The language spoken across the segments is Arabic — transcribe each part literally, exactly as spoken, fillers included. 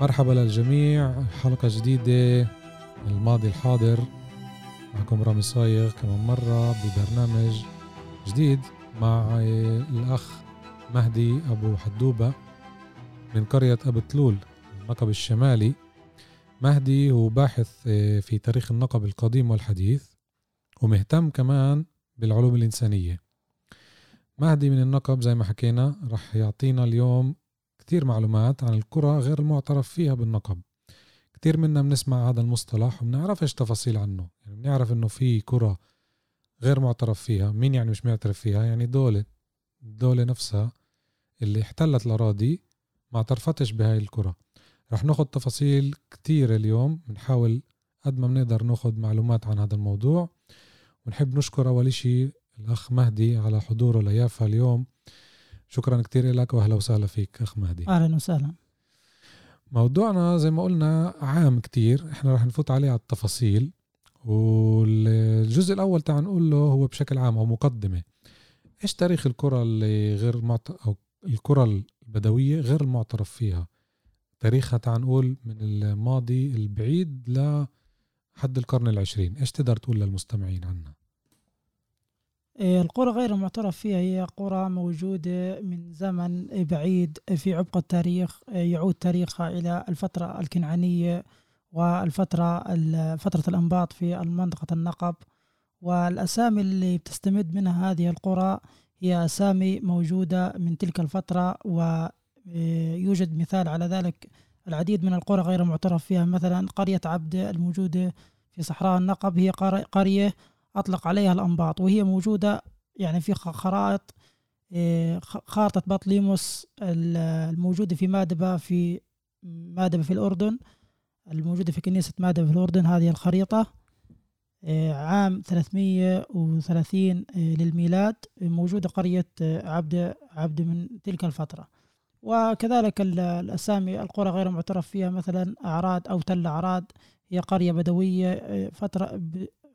مرحبا للجميع، حلقة جديدة الماضي الحاضر، معكم رامي صايغ كمان مرة ببرنامج جديد مع الأخ مهدي أبو حدوبة من قرية ابو طلول النقب الشمالي. مهدي هو باحث في تاريخ النقب القديم والحديث ومهتم كمان بالعلوم الإنسانية. مهدي من النقب زي ما حكينا رح يعطينا اليوم كتير معلومات عن القرى غير المعترف فيها بالنقب. كتير منا بنسمع هذا المصطلح ومنعرفش تفاصيل عنه، يعني بنعرف انه في قرى غير معترف فيها. مين يعني مش معترف فيها؟ يعني دولة الدولة نفسها اللي احتلت الأراضي ما اعترفتش بهاي القرى. رح ناخد تفاصيل كتير اليوم، بنحاول قد ما بنقدر ناخد معلومات عن هذا الموضوع، ونحب نشكر أول شيء الأخ مهدي على حضوره ليافا اليوم. شكرا كتير لك وأهلا وسهلا فيك أخ مهدي. أهلا وسهلا. موضوعنا زي ما قلنا عام كتير، احنا رح نفوت عليه على التفاصيل، والجزء الأول تعال نقول له هو بشكل عام أو مقدمة. إيش تاريخ القرى اللي غير معت أو القرى البدوية غير معترف فيها؟ تاريخها تعال نقول من الماضي البعيد لحد القرن العشرين. إيش تقدر تقول للمستمعين عنها؟ القرى غير المعترف فيها هي قرى موجودة من زمن بعيد في عمق التاريخ، يعود تاريخها إلى الفترة الكنعانية والفترة فترة الأنباط في منطقة النقب. والأسامي اللي بتستمد منها هذه القرى هي أسامي موجودة من تلك الفترة، ويوجد مثال على ذلك العديد من القرى غير المعترف فيها. مثلا قرية عبدة الموجودة في صحراء النقب هي قرية أطلق عليها الأنباط، وهي موجودة يعني في خرائط خارطة بطليموس الموجودة في مادبا في مادبا في الأردن، الموجودة في كنيسة مادبا في الأردن. هذه الخريطة عام ثلاثمية وثلاثين للميلاد موجودة قرية عبد عبد من تلك الفترة. وكذلك الأسامي القرى غير معترف فيها مثلا أعراد أو تل أعراد هي قرية بدوية فترة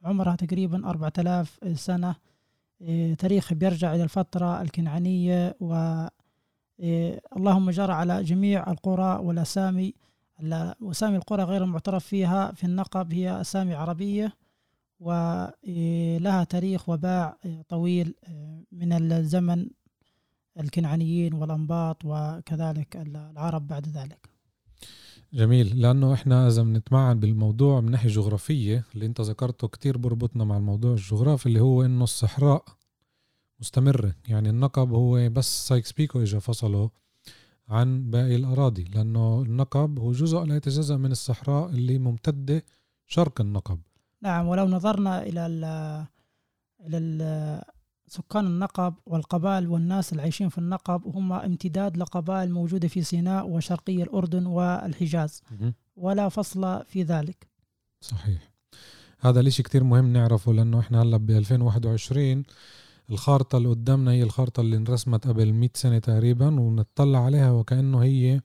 عمرها تقريبا أربعة آلاف سنة، تاريخ بيرجع إلى الفترة الكنعانية. و اللهم جرى على جميع القرى والأسامي وأسامي القرى غير المعترف فيها في النقب هي أسامي عربية ولها تاريخ وباع طويل من الزمن الكنعانيين والأنباط وكذلك العرب بعد ذلك. جميل، لأنه إحنا إذا بنتمعن بالموضوع من ناحية جغرافية اللي أنت ذكرته كتير بربطنا مع الموضوع الجغرافي اللي هو إنه الصحراء مستمرة. يعني النقب هو بس سايكس بيكو إجا فصله عن باقي الأراضي، لأنه النقب هو جزء لا يتجزأ من الصحراء اللي ممتدة شرق النقب. نعم، ولو نظرنا إلى إلى سكان النقب والقبائل والناس العايشين في النقب هم امتداد لقبائل موجودة في سيناء وشرقي الأردن والحجاز، ولا فصل في ذلك. صحيح، هذا الاشي كتير مهم نعرفه، لأنه احنا هلأ ب ألفين وواحد وعشرين الخارطة اللي قدامنا هي الخارطة اللي انرسمت قبل مئة سنة تقريبا، ونتطلع عليها وكأنه هي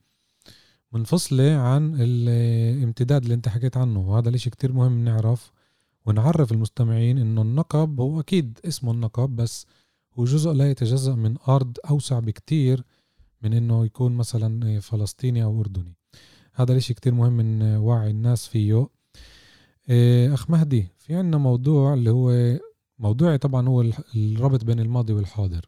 منفصلة عن الامتداد اللي انت حكيت عنه. وهذا الاشي كتير مهم نعرف ونعرف المستمعين إنه النقب هو أكيد اسمه النقب، بس هو جزء لا يتجزأ من أرض أوسع بكتير من إنه يكون مثلا فلسطيني أو أردني. هذا الاشي كتير مهم إن وعي الناس فيه. أخ مهدي، في عنا موضوع اللي هو موضوعي طبعا هو الربط بين الماضي والحاضر.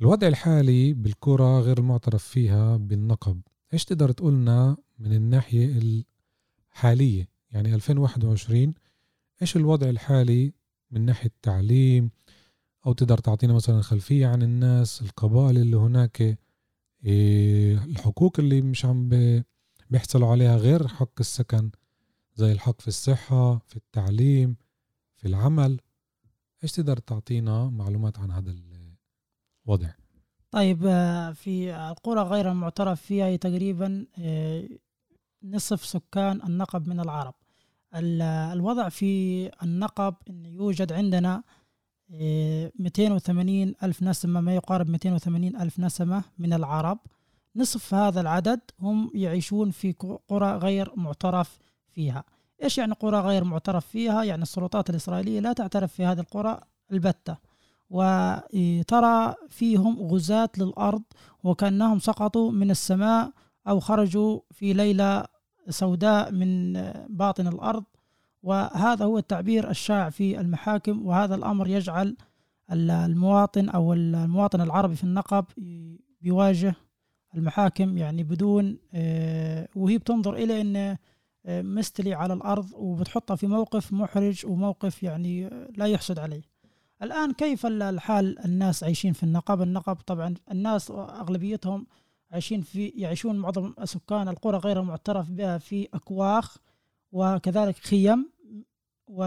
الوضع الحالي بالقرى غير المعترف فيها بالنقب، إيش تقدر تقولنا من الناحية الحالية؟ يعني ألفين وواحد وعشرين إيش الوضع الحالي من ناحية التعليم، أو تقدر تعطينا مثلا خلفية عن الناس، القبائل اللي هناك، إيه الحقوق اللي مش عم بيحصلوا عليها غير حق السكن زي الحق في الصحة، في التعليم، في العمل؟ إيش تقدر تعطينا معلومات عن هذا الوضع؟ طيب في القرى غير المعترف فيها تقريبا نصف سكان النقب من العرب. الوضع في النقب أن يوجد عندنا مئتين وثمانين ألف نسمة، ما يقارب مئتين وثمانين ألف نسمة من العرب. نصف هذا العدد هم يعيشون في قرى غير معترف فيها. إيش يعني قرى غير معترف فيها؟ يعني السلطات الإسرائيلية لا تعترف في هذه القرى البتة، وترى فيهم غزاة للأرض وكأنهم سقطوا من السماء أو خرجوا في ليلة سوداء من باطن الأرض. وهذا هو التعبير الشائع في المحاكم، وهذا الأمر يجعل المواطن أو المواطن العربي في النقب بيواجه المحاكم يعني بدون، وهي بتنظر إلى أن مستلي على الأرض وبتحطها في موقف محرج وموقف يعني لا يحسد عليه. الآن كيف الحال الناس عايشين في النقب؟ النقب طبعا الناس أغلبيتهم عايشين في يعيشون معظم سكان القرى غير المعترف بها في أكواخ وكذلك خيم و...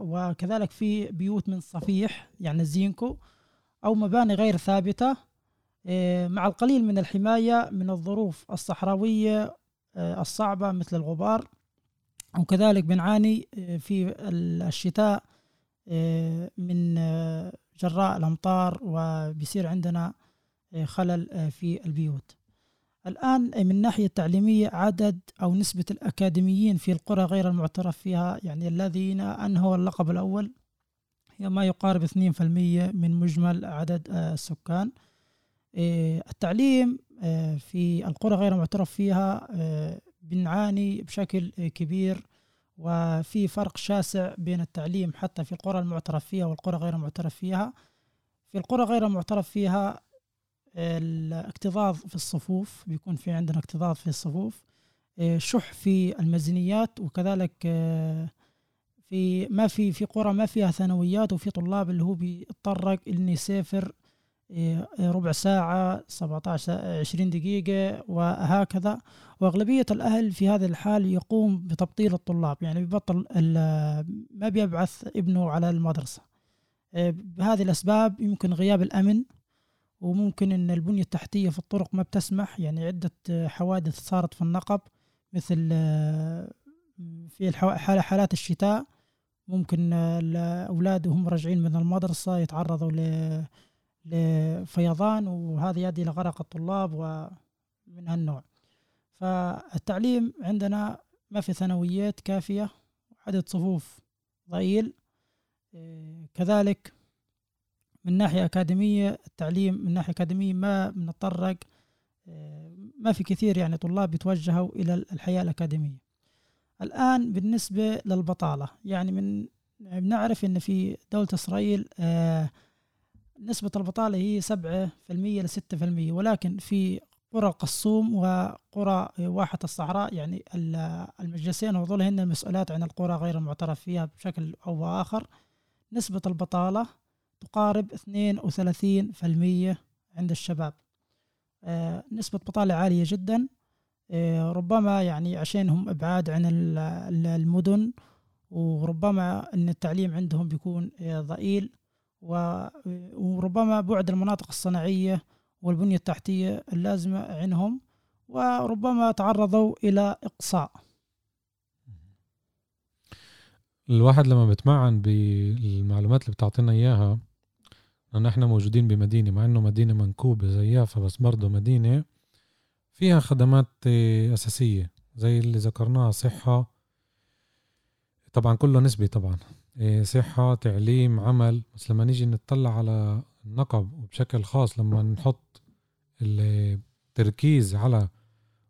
وكذلك في بيوت من صفيح يعني الزينكو أو مباني غير ثابتة مع القليل من الحماية من الظروف الصحراوية الصعبة مثل الغبار. وكذلك بنعاني في الشتاء من جراء الأمطار وبيصير عندنا خلل في البيوت. الآن من ناحية التعليمية عدد أو نسبة الأكاديميين في القرى غير المعترف فيها يعني الذين أنهوا اللقب الأول هي ما يقارب اثنين بالمئة من مجمل عدد السكان. التعليم في القرى غير المعترف فيها بنعاني بشكل كبير، وفي فرق شاسع بين التعليم حتى في القرى المعترف فيها والقرى غير المعترف فيها. في القرى غير المعترف فيها الاكتظاظ في الصفوف، بيكون في عندنا اكتظاظ في الصفوف، شح في الميزانيات، وكذلك في ما في في قرى ما فيها ثانويات وفي طلاب اللي هو بيضطر انه يسافر ربع ساعة سبعة عشر عشرين دقيقة وهكذا. وأغلبية الأهل في هذا الحال يقوم بتبطيل الطلاب، يعني بيبطل ما بيبعث ابنه على المدرسة. بهذه الأسباب يمكن غياب الأمن، وممكن أن البنية التحتية في الطرق ما بتسمح، يعني عدة حوادث صارت في النقب مثل في حالات الشتاء ممكن الأولاد وهم راجعين من المدرسة يتعرضوا ل لفيضان، وهذا يؤدي لغرق الطلاب ومن هالنوع. فالتعليم عندنا ما في ثانويات كافية، عدد صفوف ضئيل. كذلك من ناحية أكاديمية التعليم من ناحية أكاديمية ما بنتطرق ما في كثير يعني طلاب يتوجهوا إلى الحياة الأكاديمية. الآن بالنسبة للبطالة، يعني من بنعرف إن في دولة إسرائيل نسبة البطالة هي سبعة في المية لستة في المية، ولكن في قرى القصوم وقرى واحة الصحراء يعني المجلسين وظلهن المسؤولات عن القرى غير المعترف فيها بشكل أو آخر نسبة البطالة تقارب اثنين وثلاثين في المية عند الشباب. نسبة بطالة عالية جدا، ربما يعني عشانهم إبعاد عن المدن، وربما أن التعليم عندهم بيكون ضئيل، وربما بعد المناطق الصناعية والبنية التحتية اللازمة عنهم، وربما تعرضوا إلى إقصاء. الواحد لما بتمعن بالمعلومات اللي بتعطينا إياها أن إحنا موجودين بمدينة، مع أنه مدينة منكوبة زي يافا، بس برضو مدينة فيها خدمات أساسية زي اللي ذكرناها، صحة طبعا كله نسبي، طبعا صحة، تعليم، عمل. بس لما نيجي نتطلع على النقب وبشكل خاص لما نحط التركيز على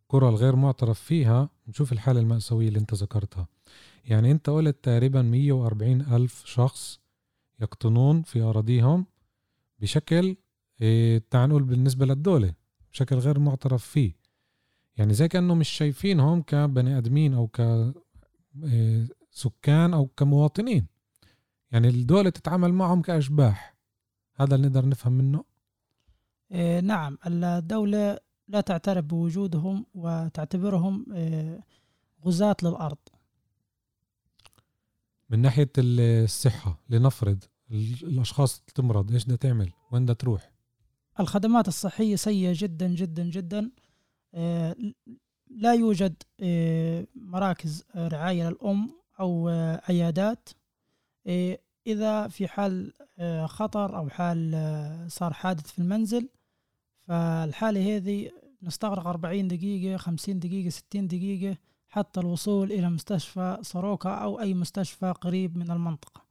القرى الغير معترف فيها نشوف الحالة المأساوية اللي انت ذكرتها. يعني انت قلت تقريبا مئة وأربعين ألف شخص يقطنون في أراضيهم بشكل تعنقول بالنسبة للدولة بشكل غير معترف فيه، يعني زي كأنه مش شايفينهم كبني أدمين أو كسكان أو كمواطنين، يعني الدولة تتعامل معهم كأشباح. هذا اللي نقدر نفهم منه. إيه نعم، الدولة لا تعترف بوجودهم وتعتبرهم إيه غزاة للأرض. من ناحية الصحة، لنفرض الأشخاص تمرض، إيش ده تعمل؟ وين ده تروح؟ الخدمات الصحية سيئة جدا جدا جدا. لا يوجد مراكز رعاية للأم أو عيادات. إذا في حال خطر أو حال صار حادث في المنزل، فالحالة هذه نستغرق أربعين دقيقة خمسين دقيقة ستين دقيقة حتى الوصول إلى مستشفى سروكا أو أي مستشفى قريب من المنطقة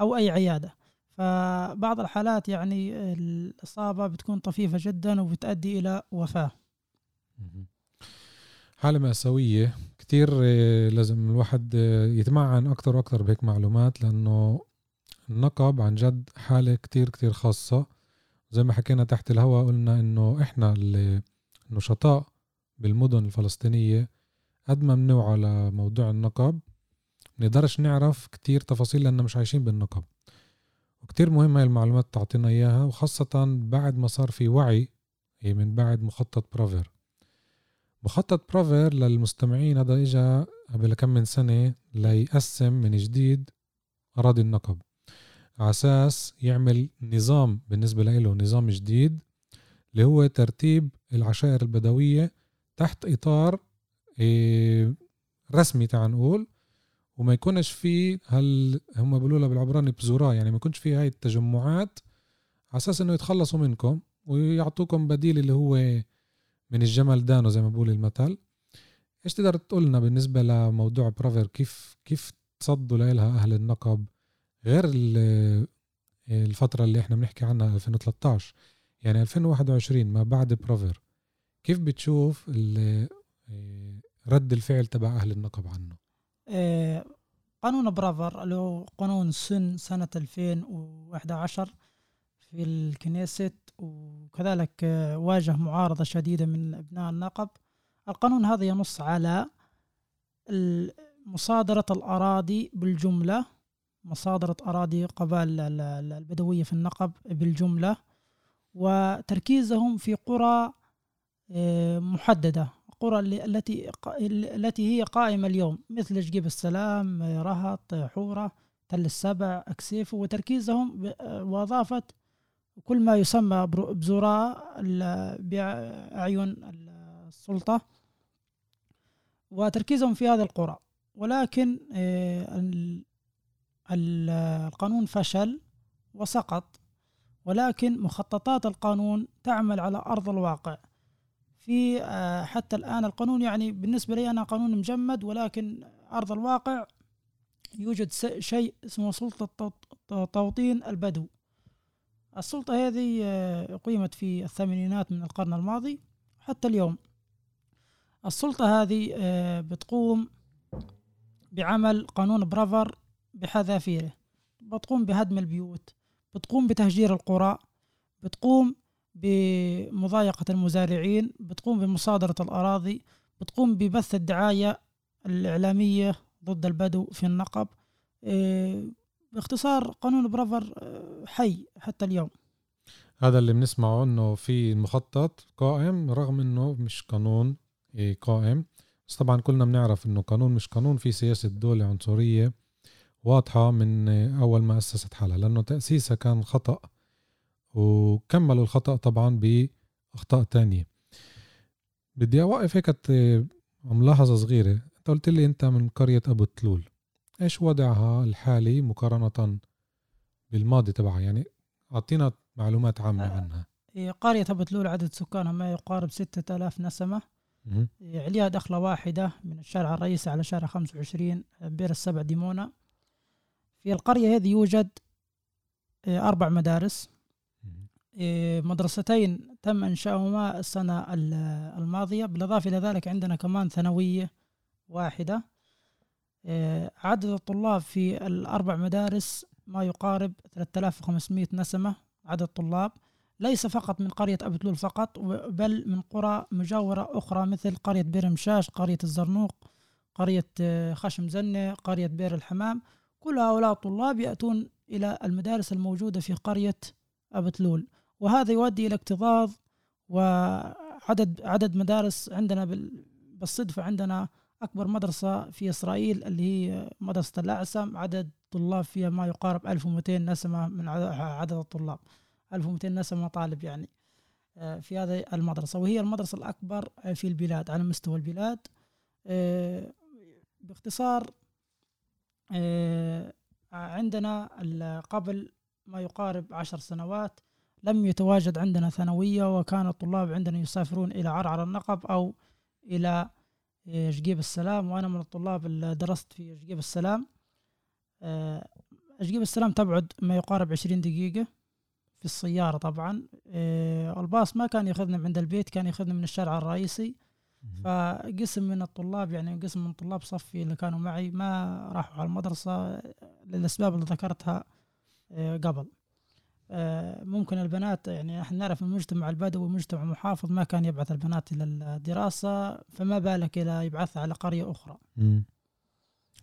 أو أي عيادة. فبعض الحالات يعني الإصابة بتكون طفيفة جدا وبتؤدي إلى وفاة. حالة مأساوية كتير، لازم الواحد يتمعن أكتر وأكتر بهيك معلومات، لأنه النقب عن جد حالة كتير كتير خاصة. زي ما حكينا تحت الهواء قلنا إنه إحنا النشطاء بالمدن الفلسطينية قد ما منوع على موضوع النقب منقدرش نعرف كتير تفاصيل لأننا مش عايشين بالنقب، وكتير مهم هاي المعلومات تعطينا إياها، وخاصة بعد ما صار في وعي من بعد مخطط برافير. مخطط برافير للمستمعين هذا إجا قبل كم من سنة ليقسم من جديد أراضي النقب، عساس يعمل نظام بالنسبة له، نظام جديد اللي هو ترتيب العشائر البدوية تحت إطار رسمي تعال نقول، وما يكونش فيه هل هم بيقولوا بالعبراني بزورة، يعني ما يكونش فيه هاي التجمعات على اساس انه يتخلصوا منكم ويعطوكم بديل اللي هو من الجمل دانو زي ما بقول المثل. ايش تقدر تقولنا بالنسبه لموضوع برافير، كيف كيف تصدوا لها اهل النقب غير الفتره اللي احنا بنحكي عنها ألفين وثلاثة عشر، يعني ألفين وواحد وعشرين ما بعد برافير، كيف بتشوف رد الفعل تبع أهل النقب عنه؟ قانون برافير اللي هو قانون سن سنة ألفين وإحدى عشر في الكنيست، وكذلك واجه معارضة شديدة من أبناء النقب. القانون هذا ينص على مصادرة الأراضي بالجملة، مصادرة أراضي قبائل البدوية في النقب بالجملة، وتركيزهم في قرى محددة، القرى التي التي هي قائمة اليوم مثل اجيب السلام، رهط، حورة، تل السبع، أكسيفو، وتركيزهم وأضافة كل ما يسمى بزراء بأعين السلطة، وتركيزهم في هذه القرى. ولكن القانون فشل وسقط، ولكن مخططات القانون تعمل على أرض الواقع. في حتى الآن القانون يعني بالنسبة لي أنا قانون مجمد، ولكن أرض الواقع يوجد شيء اسمه سلطة توطين البدو. السلطة هذه قيمت في الثمانينات من القرن الماضي حتى اليوم. السلطة هذه بتقوم بعمل قانون برافير بحذافيره، بتقوم بهدم البيوت، بتقوم بتهجير القرى، بتقوم بمضايقة المزارعين، بتقوم بمصادرة الأراضي، بتقوم ببث الدعاية الإعلامية ضد البدو في النقب. باختصار قانون برافير حي حتى اليوم. هذا اللي بنسمعه أنه في مخطط قائم رغم أنه مش قانون قائم، بس طبعا كلنا بنعرف أنه قانون مش قانون، في سياسة دولة عنصرية واضحة من أول ما أسست حالها، لأنه تأسيسها كان خطأ وكملوا الخطأ طبعا بأخطاء تانية. بدي أوقف هيك ملاحظة صغيرة، أنت قلت لي أنت من قرية أبو طلول، إيش وضعها الحالي مقارنة بالماضي تبعها؟ يعني أعطينا معلومات عامة عنها. قرية أبو طلول عدد سكانها ما يقارب ستة آلاف نسمة، عليها دخلة واحدة من الشارع الرئيسي على شارع خمسة وعشرين بير السبع ديمونة. في القرية هذه يوجد أربع مدارس، مدرستين تم إنشاؤهما السنة الماضية، بالإضافة إلى ذلك عندنا كمان ثانوية واحدة. عدد الطلاب في الأربع مدارس ما يقارب ثلاثة آلاف وخمسمائة نسمة عدد الطلاب، ليس فقط من قرية أبو طلول فقط، بل من قرى مجاورة أخرى مثل قرية بيرمشاش، قرية الزرنوق، قرية خشم زنة، قرية بير الحمام. كل هؤلاء الطلاب يأتون إلى المدارس الموجودة في قرية أبو طلول، وهذا يؤدي إلى اكتظاظ. وعدد عدد مدارس عندنا بالصدفة، عندنا أكبر مدرسة في إسرائيل اللي هي مدرسة الأعسم، عدد طلاب فيها ما يقارب ألف ومئتين نسمة من عدد الطلاب، ألف ومئتين نسمة طالب يعني. في هذه المدرسة، وهي المدرسة الأكبر في البلاد على مستوى البلاد. باختصار عندنا قبل ما يقارب عشر سنوات لم يتواجد عندنا ثانوية، وكان الطلاب عندنا يسافرون إلى عرعر النقب أو إلى اجيب السلام، وأنا من الطلاب اللي درست في اجيب السلام. اجيب السلام تبعد ما يقارب عشرين دقيقة في السيارة طبعا. الباص ما كان يأخذنا من عند البيت، كان يأخذنا من الشارع الرئيسي. فقسم من الطلاب يعني قسم من طلاب صفي اللي كانوا معي ما راحوا على المدرسة للأسباب اللي ذكرتها قبل. ممكن البنات يعني احنا نعرف المجتمع البدوي مجتمع محافظ ما كان يبعث البنات إلى الدراسة، فما بالك إلى يبعثها على قرية أخرى. مم.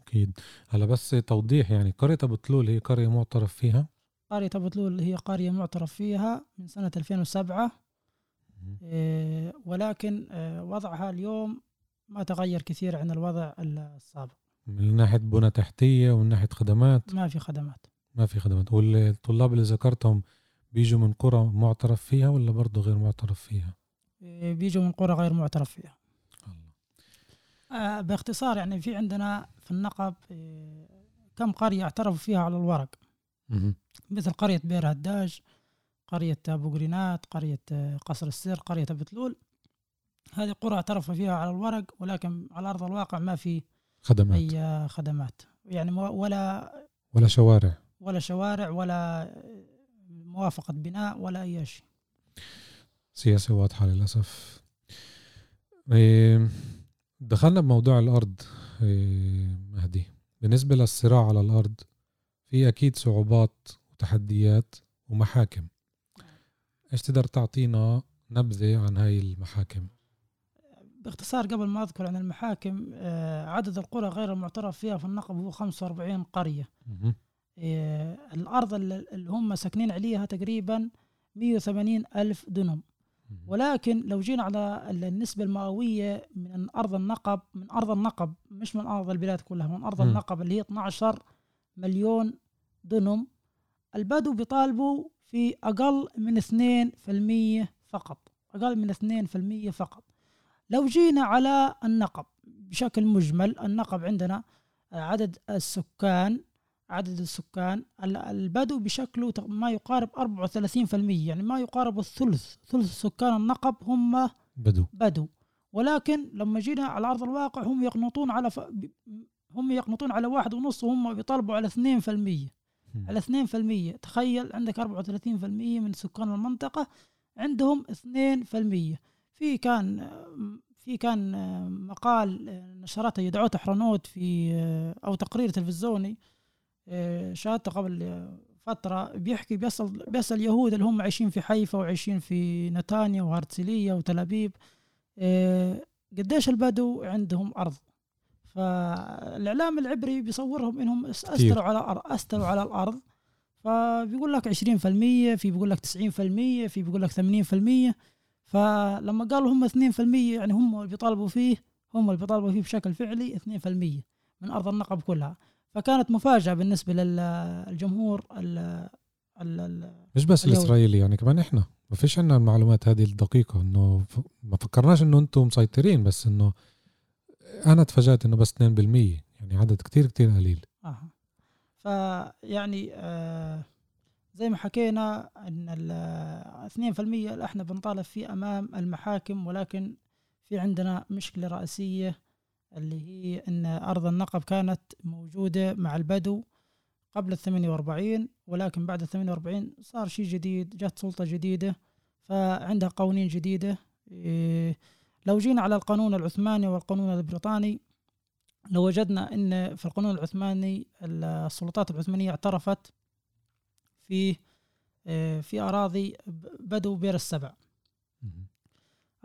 أكيد. هلا بس توضيح، يعني قرية أبو طلول هي قرية معترف فيها؟ قرية أبو طلول هي قرية معترف فيها من سنة ألفين وسبعة، اه ولكن اه وضعها اليوم ما تغير كثير عن الوضع السابق من ناحية بنى تحتية ومن ناحية خدمات. ما في خدمات ما في خدمات. والطلاب اللي ذكرتهم بيجوا من قرى معترف فيها ولا برضو غير معترف فيها؟ بيجوا من قرى غير معترف فيها. الله. باختصار يعني في عندنا في النقب كم قرية اعترفوا فيها على الورق، م-م. مثل قرية بئر هداج، قرية بوغرينات، قرية قصر السر، قرية أبو طلول. هذه قرى اعترفوا فيها على الورق، ولكن على أرض الواقع ما في خدمات. أي خدمات يعني ولا ولا شوارع ولا شوارع ولا موافقة بناء ولا أي شيء. سياسة واضحة للأسف. دخلنا بموضوع الأرض مهدي. بالنسبة للصراع على الأرض في أكيد صعوبات وتحديات ومحاكم، إيش تقدر تعطينا نبذة عن هاي المحاكم؟ باختصار قبل ما أذكر عن المحاكم، عدد القرى غير المعترف فيها في النقب هو خمسة وأربعين قرية. م- إيه الأرض اللي هم ساكنين عليها تقريبا مئة وثمانين ألف دنم، ولكن لو جينا على النسبة المئوية من أرض النقب من أرض النقب مش من أرض البلاد كلها، من أرض م. النقب اللي هي اثنا عشر مليون دنم، البدو بيطالبوا في أقل من اثنين بالمئة فقط، أقل من اثنين بالمئة فقط. لو جينا على النقب بشكل مجمل، النقب عندنا عدد السكان عدد السكان البدو بشكله ما يقارب أربعة وثلاثين بالمئة، يعني ما يقارب الثلث ثلث سكان النقب هم بدو بدو ولكن لما جينا على أرض الواقع هم يقنطون على ف... هم يقنطون على واحد ونص، وهم بيطالبوا على اثنين بالمئة على اثنين بالمئة. تخيل عندك أربعة وثلاثين بالمئة من سكان المنطقة عندهم اثنين بالمئة. في كان في كان مقال نشرته يدعوه تحرنوت في أو تقرير تلفزيوني شاهدته قبل فترة، بيحكي بيصل بيصل اليهود اللي هم عايشين في حيفا وعايشين في نتانيا وهرتسلية وتل أبيب قديش البدو عندهم أرض. فالإعلام العبري بيصورهم إنهم أستروا على أستروا على الأرض، فبيقول لك عشرين بالمئة، في بيقول لك تسعين بالمئة، في بيقول لك ثمانين بالمئة. فلما قالوا هم اثنين بالمئة يعني هم اللي بيطالبوا فيه هم اللي بيطالبوا فيه بشكل فعلي اثنين بالمئة من أرض النقب كلها. فكانت مفاجأة بالنسبة للجمهور ال ال مش بس اليوم. الإسرائيلي يعني كمان إحنا ما فيش عنا المعلومات هذه الدقيقة، إنه ما فكرناش إنه أنتم مسيطرين، بس إنه أنا تفاجأت إنه بس اثنين بالمئة، يعني عدد كتير كتير قليل. آه. فيعني آه زي ما حكينا إن اثنين بالمئة اللي إحنا بنطالب فيه أمام المحاكم، ولكن في عندنا مشكلة رئيسية اللي هي أن أرض النقب كانت موجودة مع البدو قبل الثمانية واربعين، ولكن بعد الثمانية واربعين صار شيء جديد، جت سلطة جديدة فعندها قوانين جديدة. لو جينا على القانون العثماني والقانون البريطاني، لو وجدنا أن في القانون العثماني السلطات العثمانية اعترفت في في أراضي بدو بير السبع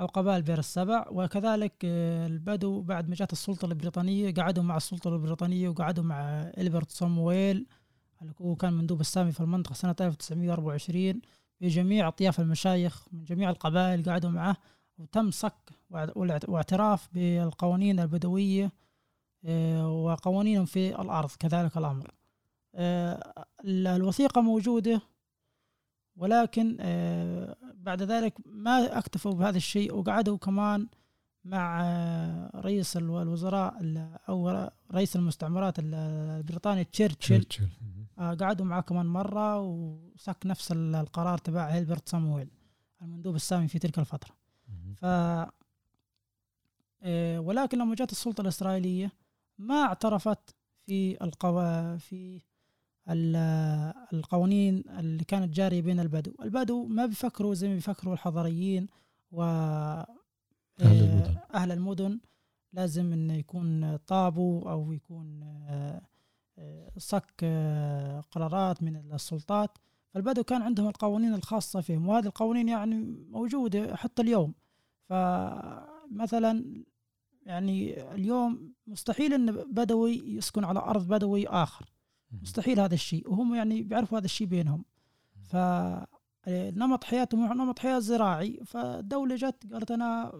أو قبائل بير السبع، وكذلك البدو بعد ما جات السلطة البريطانية قعدوا مع السلطة البريطانية وقعدوا مع هربرت صموئيل اللي هو كان مندوب السامي في المنطقة سنة ألف وتسعمئة وأربعة وعشرين. بجميع أطياف المشايخ من جميع القبائل قعدوا معه، وتم صك واعتراف بالقوانين البدوية وقوانينهم في الأرض. كذلك الأمر الوثيقة موجودة ولكن بعد ذلك ما اكتفوا بهذا الشيء وقعدوا كمان مع رئيس الوزراء أو رئيس المستعمرات البريطاني تشرشل، قعدوا معاه كمان مرة وسك نفس القرار تبع هربرت صموئيل المندوب السامي في تلك الفترة. ف ولكن لما جاءت السلطة الإسرائيلية ما اعترفت في القوا في القوانين اللي كانت جارية بين البدو. البدو ما بيفكروا زي ما بيفكروا الحضريين و أهل المدن. أهل المدن لازم إنه يكون طابو أو يكون صك قرارات من السلطات. فالبدو كان عندهم القوانين الخاصة فيهم، وهذه القوانين يعني موجودة حتى اليوم. فمثلا يعني اليوم مستحيل إن بدوي يسكن على أرض بدوي آخر، مستحيل هذا الشيء، وهم يعني بيعرفوا هذا الشيء بينهم. ف نمط حياتهم نمط حياة زراعي. فالدولة جت قالت أنا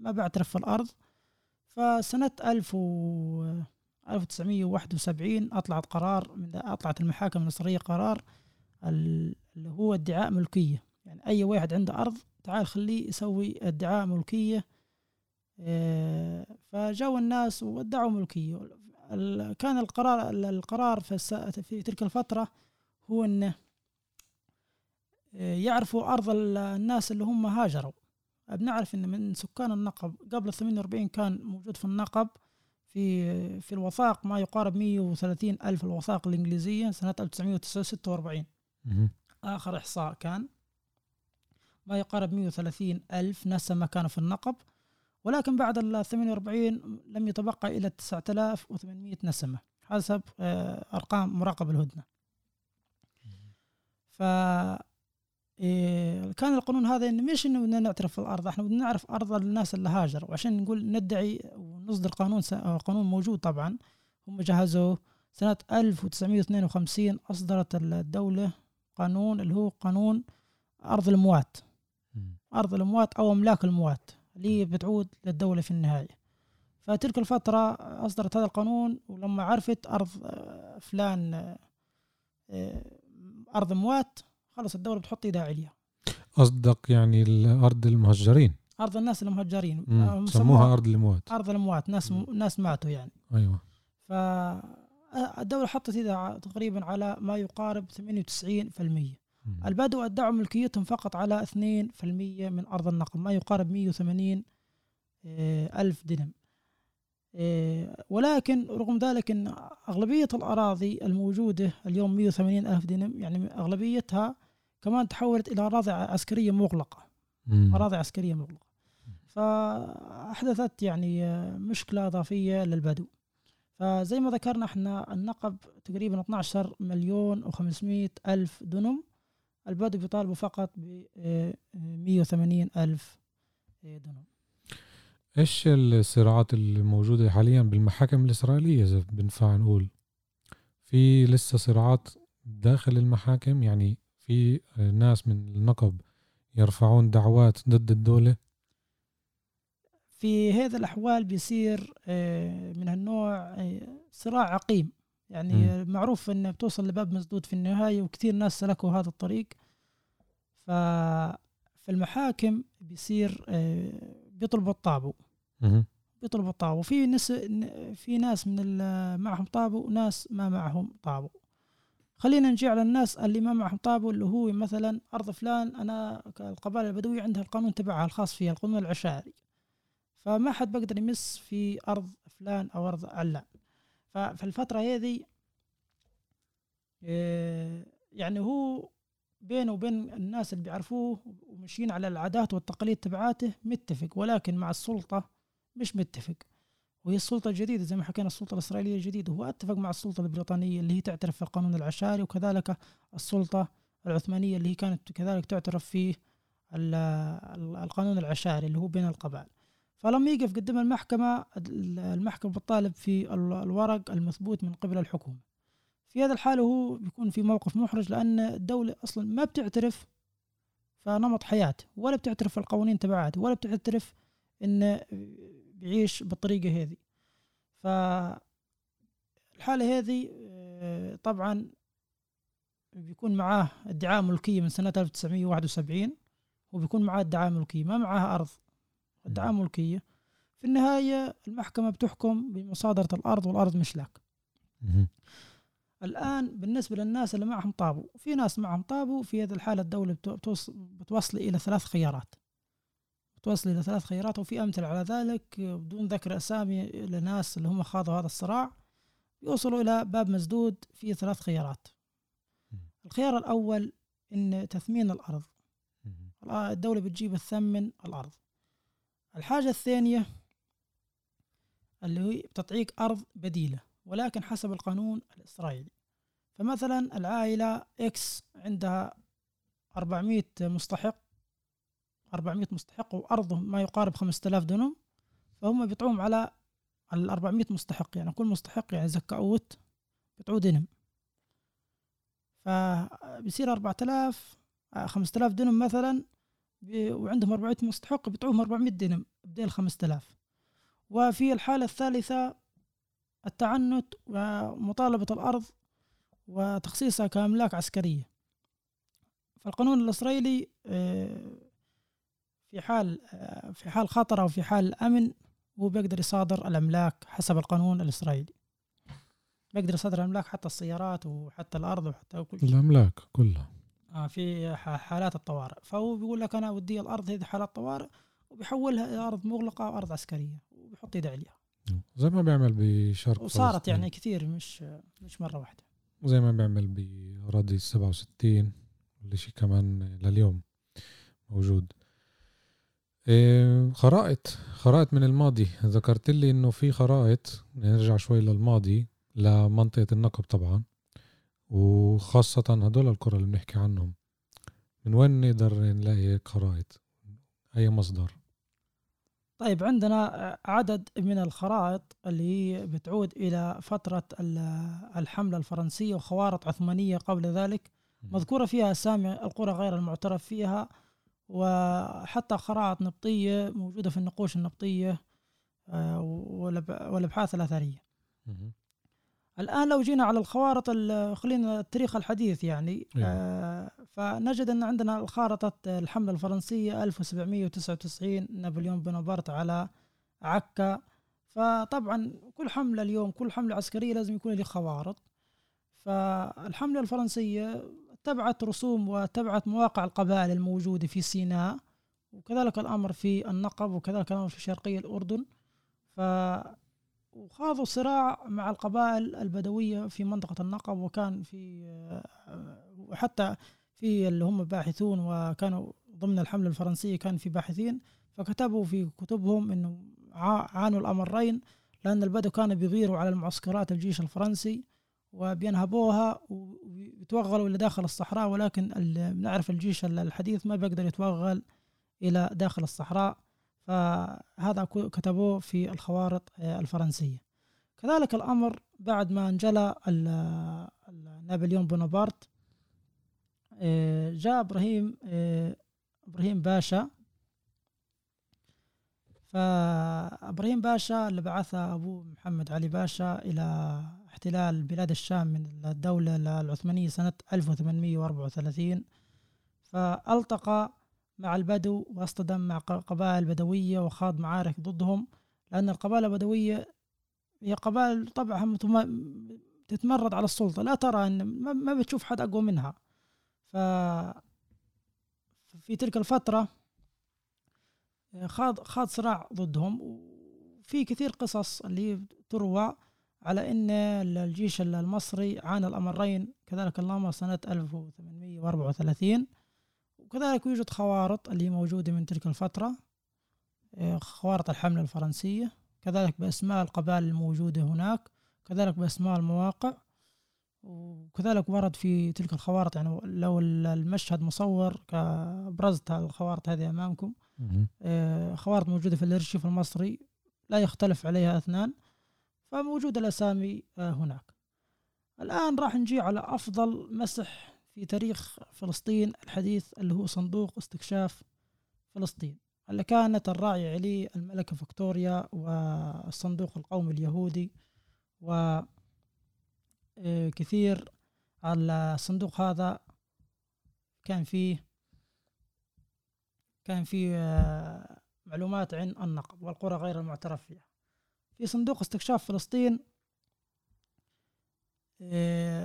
ما بعترف في الأرض. فسنة ألف وتسعمائة وواحد وسبعين أطلعت قرار من أطلعت المحاكم المصرية قرار اللي هو ادعاء ملكية، يعني أي واحد عنده أرض تعال خليه يسوي ادعاء ملكية. فجاءوا الناس وادعوا ملكية. كان القرار القرار في تلك الفترة هو أنه يعرفوا أرض الناس اللي هم هاجروا. بنعرف إن من سكان النقب قبل ثمانية وأربعين كان موجود في النقب في في الوثائق ما يقارب مئة وثلاثين ألف الوثائق الإنجليزية سنة ألف وتسعمائة وستة وأربعين. آخر إحصاء كان ما يقارب مئة وثلاثين ألف نسمة كانوا في النقب، ولكن بعد ال ثمانية وأربعين لم يتبقى إلى تسعة آلاف وثمانمائة نسمة حسب أرقام مراقب الهدنة. ف إيه كان القانون هذا إن مش إنه بدنا نعترف في الأرض، إحنا بدنا نعرف أرض الناس اللي هاجروا وعشان نقول ندعي ونصدر قانون. قانون موجود طبعا هم جهزوه سنة ألف وتسعمائة واثنين وخمسين. أصدرت الدولة قانون اللي هو قانون أرض الأموات، أرض الأموات أو أملاك الأموات اللي بتعود للدولة في النهاية. فتلك الفترة أصدرت هذا القانون، ولما عرفت أرض فلان أرض أموات خلص الدولة بتحط يدها عليها. أصدق يعني الأرض المهجرين، أرض الناس المهجرين سموها أرض الأموات، أرض الأموات ناس م... ناس ماتوا يعني. أيوة. فالدولة حطت يدها تقريبا على ما يقارب ثمانية وتسعين بالمئة. البدو أدعوا ملكيتهم فقط على اثنين بالمئة من أرض النقب ما يقارب مئة وثمانين ألف دنم. ولكن رغم ذلك أن أغلبية الأراضي الموجودة اليوم مئة وثمانين ألف دينم يعني أغلبيتها كمان تحولت إلى أراضي عسكرية مغلقة، أراضي عسكرية مغلقة. فأحدثت يعني مشكلة إضافية للبدو. فزي ما ذكرنا إحنا النقب تقريبا اثنا عشر مليون وخمسمائة ألف دنم، البدو بيطالبوا فقط ب مئة وثمانين ألف دنم. إيش الصراعات الموجودة حالياً بالمحاكم الإسرائيلية؟ إذا بنفع نقول في لسه صراعات داخل المحاكم، يعني في ناس من النقب يرفعون دعوات ضد الدولة. في هذا الأحوال بيصير من هالنوع صراع عقيم، يعني م. معروف إنه بتوصل لباب مسدود في النهاية، وكثير ناس سلكوا هذا الطريق. ففي المحاكم بيصير بيطلبوا الطابو، بيطلبوا الطابو. في ناس في ناس من معهم طابو وناس ما معهم طابو. خلينا نجي على الناس اللي ما معهم طابو، اللي هو مثلا أرض فلان أنا القبائل البدوية عندها القانون تبعها الخاص فيها، القانون العشائري، فما حد بقدر يمس في أرض فلان أو أرض علان. ففي الفترة هذه يعني هو بينه وبين الناس اللي بيعرفوه ومشيين على العادات والتقاليد تبعاته متفق، ولكن مع السلطة مش متفق. وهي السلطة الجديدة زي ما حكينا السلطة الإسرائيلية الجديدة، هو اتفق مع السلطة البريطانية اللي هي تعترف في القانون العشائري، وكذلك السلطة العثمانية اللي هي كانت كذلك تعترف في القانون العشائري اللي هو بين القبائل. فلما يقف قدام المحكمة، المحكمة بتطالب في الورق المثبوت من قبل الحكومة. في هذا الحال هو بيكون في موقف محرج، لأن الدولة أصلا ما بتعترف في نمط حياته، ولا بتعترف في القوانين تبعاته، ولا بتعترف إنه بيعيش بالطريقة هذه. فالحالة هذه طبعا بيكون معاه ادعاء ملكية من سنة ألف وتسعمائة وواحد وسبعين، وبيكون معاه ادعاء ملكية، ما معاه أرض، ادعاء ملكية. في النهاية المحكمة بتحكم بمصادرة الأرض، والأرض مش لك. الآن بالنسبة للناس اللي معهم طابو، في ناس معهم طابو، في هذه الحالة الدولة بتوصل إلى ثلاث خيارات، بتوصل إلى ثلاث خيارات وفي أمثلة على ذلك بدون ذكر أسامي لناس اللي هم خاضوا هذا الصراع، يوصلوا إلى باب مسدود فيه ثلاث خيارات. الخيار الأول إن تثمين الأرض، الدولة بتجيب تثمن الأرض. الحاجة الثانية اللي هي بتعطيك أرض بديلة ولكن حسب القانون الإسرائيلي. فمثلا العائلة إكس عندها أربعمائة مستحق، أربعمائة مستحق وأرضهم ما يقارب خمسة آلاف دونم، فهم بيطعوهم على ال أربعمائة مستحق، يعني كل مستحق يعني زكاوت بيطعو دينم، فبيصير أربعة آلاف خمسة آلاف دينم مثلا، وعندهم أربعمائة مستحق بيطعوهم أربعمائة دينم بدل خمسة آلاف. وفي الحالة الثالثة التعنت ومطالبة الأرض وتخصيصها كأملاك عسكرية. فالقانون الإسرائيلي في حال في حال خطر أو في حال أمن هو بيقدر يصادر الأملاك حسب القانون الإسرائيلي، بيقدر يصادر الأملاك حتى السيارات وحتى الأرض وحتى كل الأملاك كلها في حالات الطوارئ. فهو بيقول لك أنا ودي الأرض هذه حالات طوارئ، وبيحولها إلى أرض مغلقة أو أرض عسكرية وبيحط يد عليها زي ما بيعمل بشرق، وصارت يعني كثير مش مش مرة واحدة، وزي ما بيعمل بأراضي السبعة وستين واللي شيء كمان لليوم موجود. خرائط خرائط من الماضي، ذكرت لي انه في خرائط، نرجع شوي للماضي لمنطقة النقب طبعا، وخاصة هدول القرى اللي بنحكي عنهم، من وين نقدر نلاقي خرائط، اي مصدر؟ طيب عندنا عدد من الخرائط اللي هي بتعود الى فترة الحملة الفرنسية وخوارط عثمانية قبل ذلك، مذكورة فيها اسامي القرى غير المعترف فيها، وحتى خرائط نبطية موجودة في النقوش النبطية والأبحاث الأثرية. الآن لو جينا على الخوارط، خلينا التاريخ الحديث يعني، فنجد أن عندنا الخارطة الحملة الفرنسية ألف وسبعمائة وتسعة وتسعين، نابليون بونابرت على عكا. فطبعا كل حملة اليوم، كل حملة عسكرية لازم يكون لها خوارط. فالحملة الفرنسية تبعت رسوم وتبعت مواقع القبائل الموجودة في سيناء، وكذلك الأمر في النقب، وكذلك الأمر في شرقي الأردن. فخاضوا صراع مع القبائل البدوية في منطقة النقب، وكان في وحتى في اللي هم باحثون، وكانوا ضمن الحملة الفرنسية كان في باحثين، فكتبوا في كتبهم إنه عانوا الأمرين، لأن البدو كانوا بيغيروا على المعسكرات الجيش الفرنسي وبينهبوها ويتوغلوا إلى داخل الصحراء، ولكن بنعرف الجيش الحديث ما بيقدر يتوغل إلى داخل الصحراء، فهذا كتبوه في الخوارط الفرنسية. كذلك الأمر بعد ما انجلى نابليون بونابرت، جاء إبراهيم إبراهيم باشا. فإبراهيم باشا اللي بعثه أبوه محمد علي باشا إلى احتلال بلاد الشام من الدولة العثمانية سنة ألف وثمانمائة وأربعة وثلاثين، فألتقى مع البدو واصطدم مع قبائل بدوية وخاض معارك ضدهم، لأن القبائل البدوية هي قبائل طبعها تتمرد على السلطة، لا ترى أن ما بتشوف حد أقوى منها. ففي تلك الفترة خاض خاض صراع ضدهم، وفي كثير قصص اللي تروى على أن الجيش المصري عانى الأمرين كذلك الأمر سنة ألف وثمانمائة وأربعة وثلاثين، وكذلك يوجد خوارط اللي موجودة من تلك الفترة، خوارط الحملة الفرنسية، كذلك بأسماء القبائل الموجودة هناك، كذلك بأسماء المواقع، وكذلك ورد في تلك الخوارط، يعني لو المشهد مصور كبرزت الخوارط هذه أمامكم، خوارط موجودة في الأرشيف المصري لا يختلف عليها اثنان، فموجود الأسامي هناك. الآن راح نجي على أفضل مسح في تاريخ فلسطين الحديث، اللي هو صندوق استكشاف فلسطين، اللي كانت الراعي عليه الملكة فكتوريا والصندوق القومي اليهودي وكثير الصندوق هذا كان فيه كان فيه معلومات عن النقب والقرى غير المعترف فيها. في صندوق استكشاف فلسطين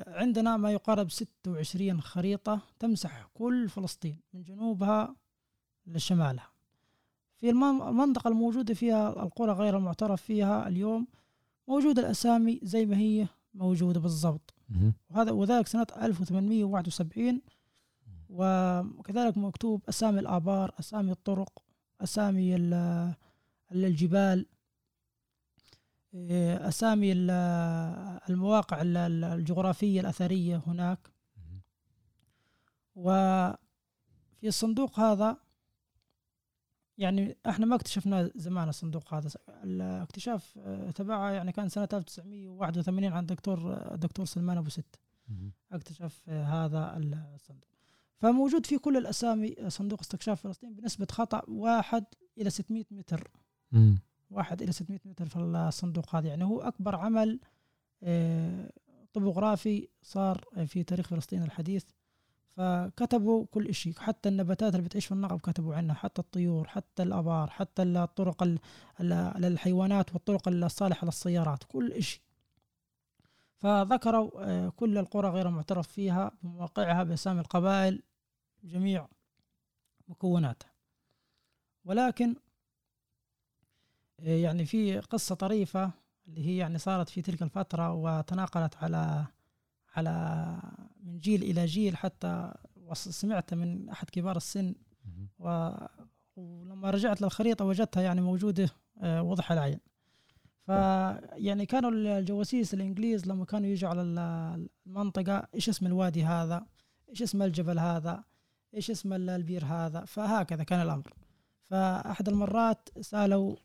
عندنا ما يقارب ستة وعشرين خريطة تمسح كل فلسطين من جنوبها لشمالها. في المنطقة الموجودة فيها القرى غير المعترف فيها اليوم موجودة الأسامي زي ما هي موجودة بالضبط، وهذا وذلك سنة ألف وثمانمائة وواحد وسبعين. وكذلك مكتوب أسامي الآبار، أسامي الطرق، أسامي الجبال، أسامي المواقع الجغرافية الأثرية هناك. وفي الصندوق هذا يعني احنا ما اكتشفنا زمان الصندوق هذا، الاكتشاف تبعه يعني كان سنة ألف وتسعمائة وواحد وثمانين عند الدكتور الدكتور سلمان أبو ستة اكتشف هذا الصندوق. فموجود في كل الأسامي صندوق استكشاف فلسطين بنسبة خطأ واحد إلى ستمائة متر. مم. واحد إلى ستمائة متر في الصندوق هذا، يعني هو أكبر عمل طبوغرافي صار في تاريخ فلسطين الحديث. فكتبوا كل شيء، حتى النباتات اللي بتعيش في النقب كتبوا عنها، حتى الطيور، حتى الآبار، حتى الطرق للحيوانات والطرق الصالحة للسيارات، كل شيء. فذكروا كل القرى غير المعترف فيها بمواقعها بأسامي القبائل جميع مكوناتها. ولكن يعني في قصة طريفة اللي هي يعني صارت في تلك الفترة وتناقلت على على من جيل إلى جيل، حتى سمعت من أحد كبار السن و... ولما رجعت للخريطة وجدتها يعني موجودة وضح العين. فيعني كانوا الجواسيس الإنجليز لما كانوا يجوا على المنطقة إيش اسم الوادي هذا، إيش اسم الجبل هذا، إيش اسم البير هذا، فهكذا كان الأمر. فأحد المرات سألوا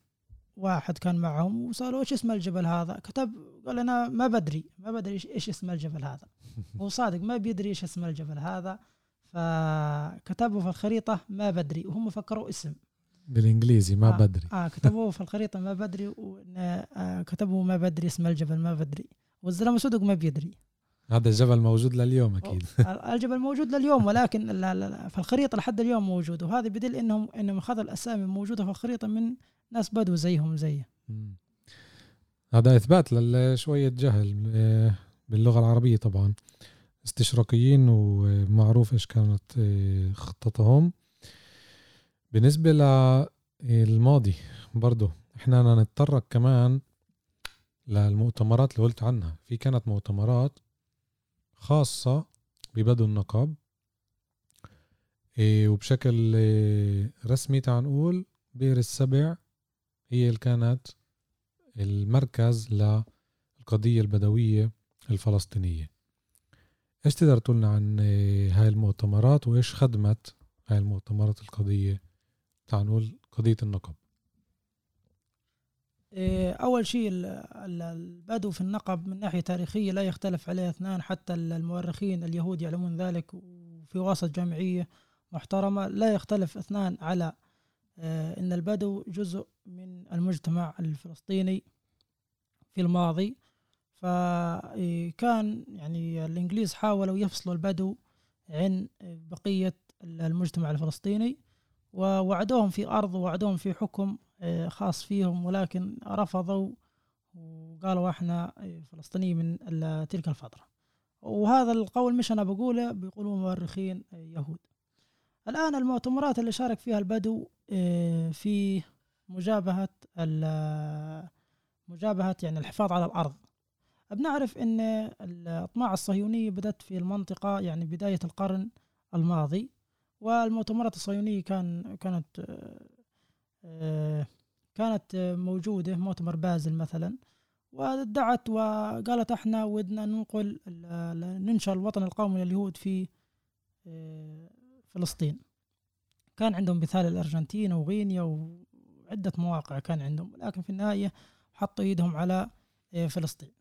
واحد كان معهم وسألوا إيش اسم الجبل هذا، كتب قال أنا ما بدري ما بدري إيش اسم الجبل هذا. هو صادق ما بيدري إيش اسم الجبل هذا، فكتبوا في الخريطة ما بدري، وهم فكروا اسم بالإنجليزي ما آه بدري آه كتبوه في الخريطة ما بدري، وكتبوا ما بدري اسم الجبل ما بدري، والزلمة صدق ما بيدري. هذا الجبل موجود لليوم أكيد، الجبل موجود لليوم، ولكن في الخريطة لحد اليوم موجود. وهذا بدل إنهم إنهم أخذوا الأسامي موجودة في الخريطة من ناس بدو زيهم زيه. هذا إثبات لشوية جهل باللغة العربية طبعا، استشراقيين ومعروف إيش كانت خطتهم. بالنسبة للماضي برضو إحنا نتطرق كمان للمؤتمرات اللي قلت عنها. في كانت مؤتمرات خاصة ببدو النقب وبشكل رسمي تعنقول بير السبع هي اللي كانت المركز للقضية البدوية الفلسطينية. إيش تقدر تقولنا عن هاي المؤتمرات وإيش خدمت هاي المؤتمرات القضية تعنقول قضية النقب؟ أول شيء البدو في النقب من ناحية تاريخية لا يختلف عليها اثنان، حتى المؤرخين اليهود يعلمون ذلك، وفي وسط جمعية محترمة لا يختلف اثنان على أن البدو جزء من المجتمع الفلسطيني في الماضي. فكان يعني الإنجليز حاولوا يفصلوا البدو عن بقية المجتمع الفلسطيني، ووعدوهم في أرض ووعدوهم في حكم خاص فيهم، ولكن رفضوا وقالوا احنا فلسطينيين من تلك الفترة. وهذا القول مش أنا بقوله، بيقولوا مؤرخين يهود. الآن المؤتمرات اللي شارك فيها البدو في مجابهة مجابهة يعني الحفاظ على الأرض. بنعرف أن الأطماع الصهيونية بدأت في المنطقة يعني بداية القرن الماضي، والمؤتمرات الصهيونية كان كانت كانت موجودة مؤتمر بازل مثلا، وادعت وقالت احنا ودنا ننقل ننشر الوطن القومي لليهود في فلسطين. كان عندهم مثال الأرجنتين وغينيا وعدة مواقع كان عندهم، لكن في النهاية حطوا ايدهم على فلسطين.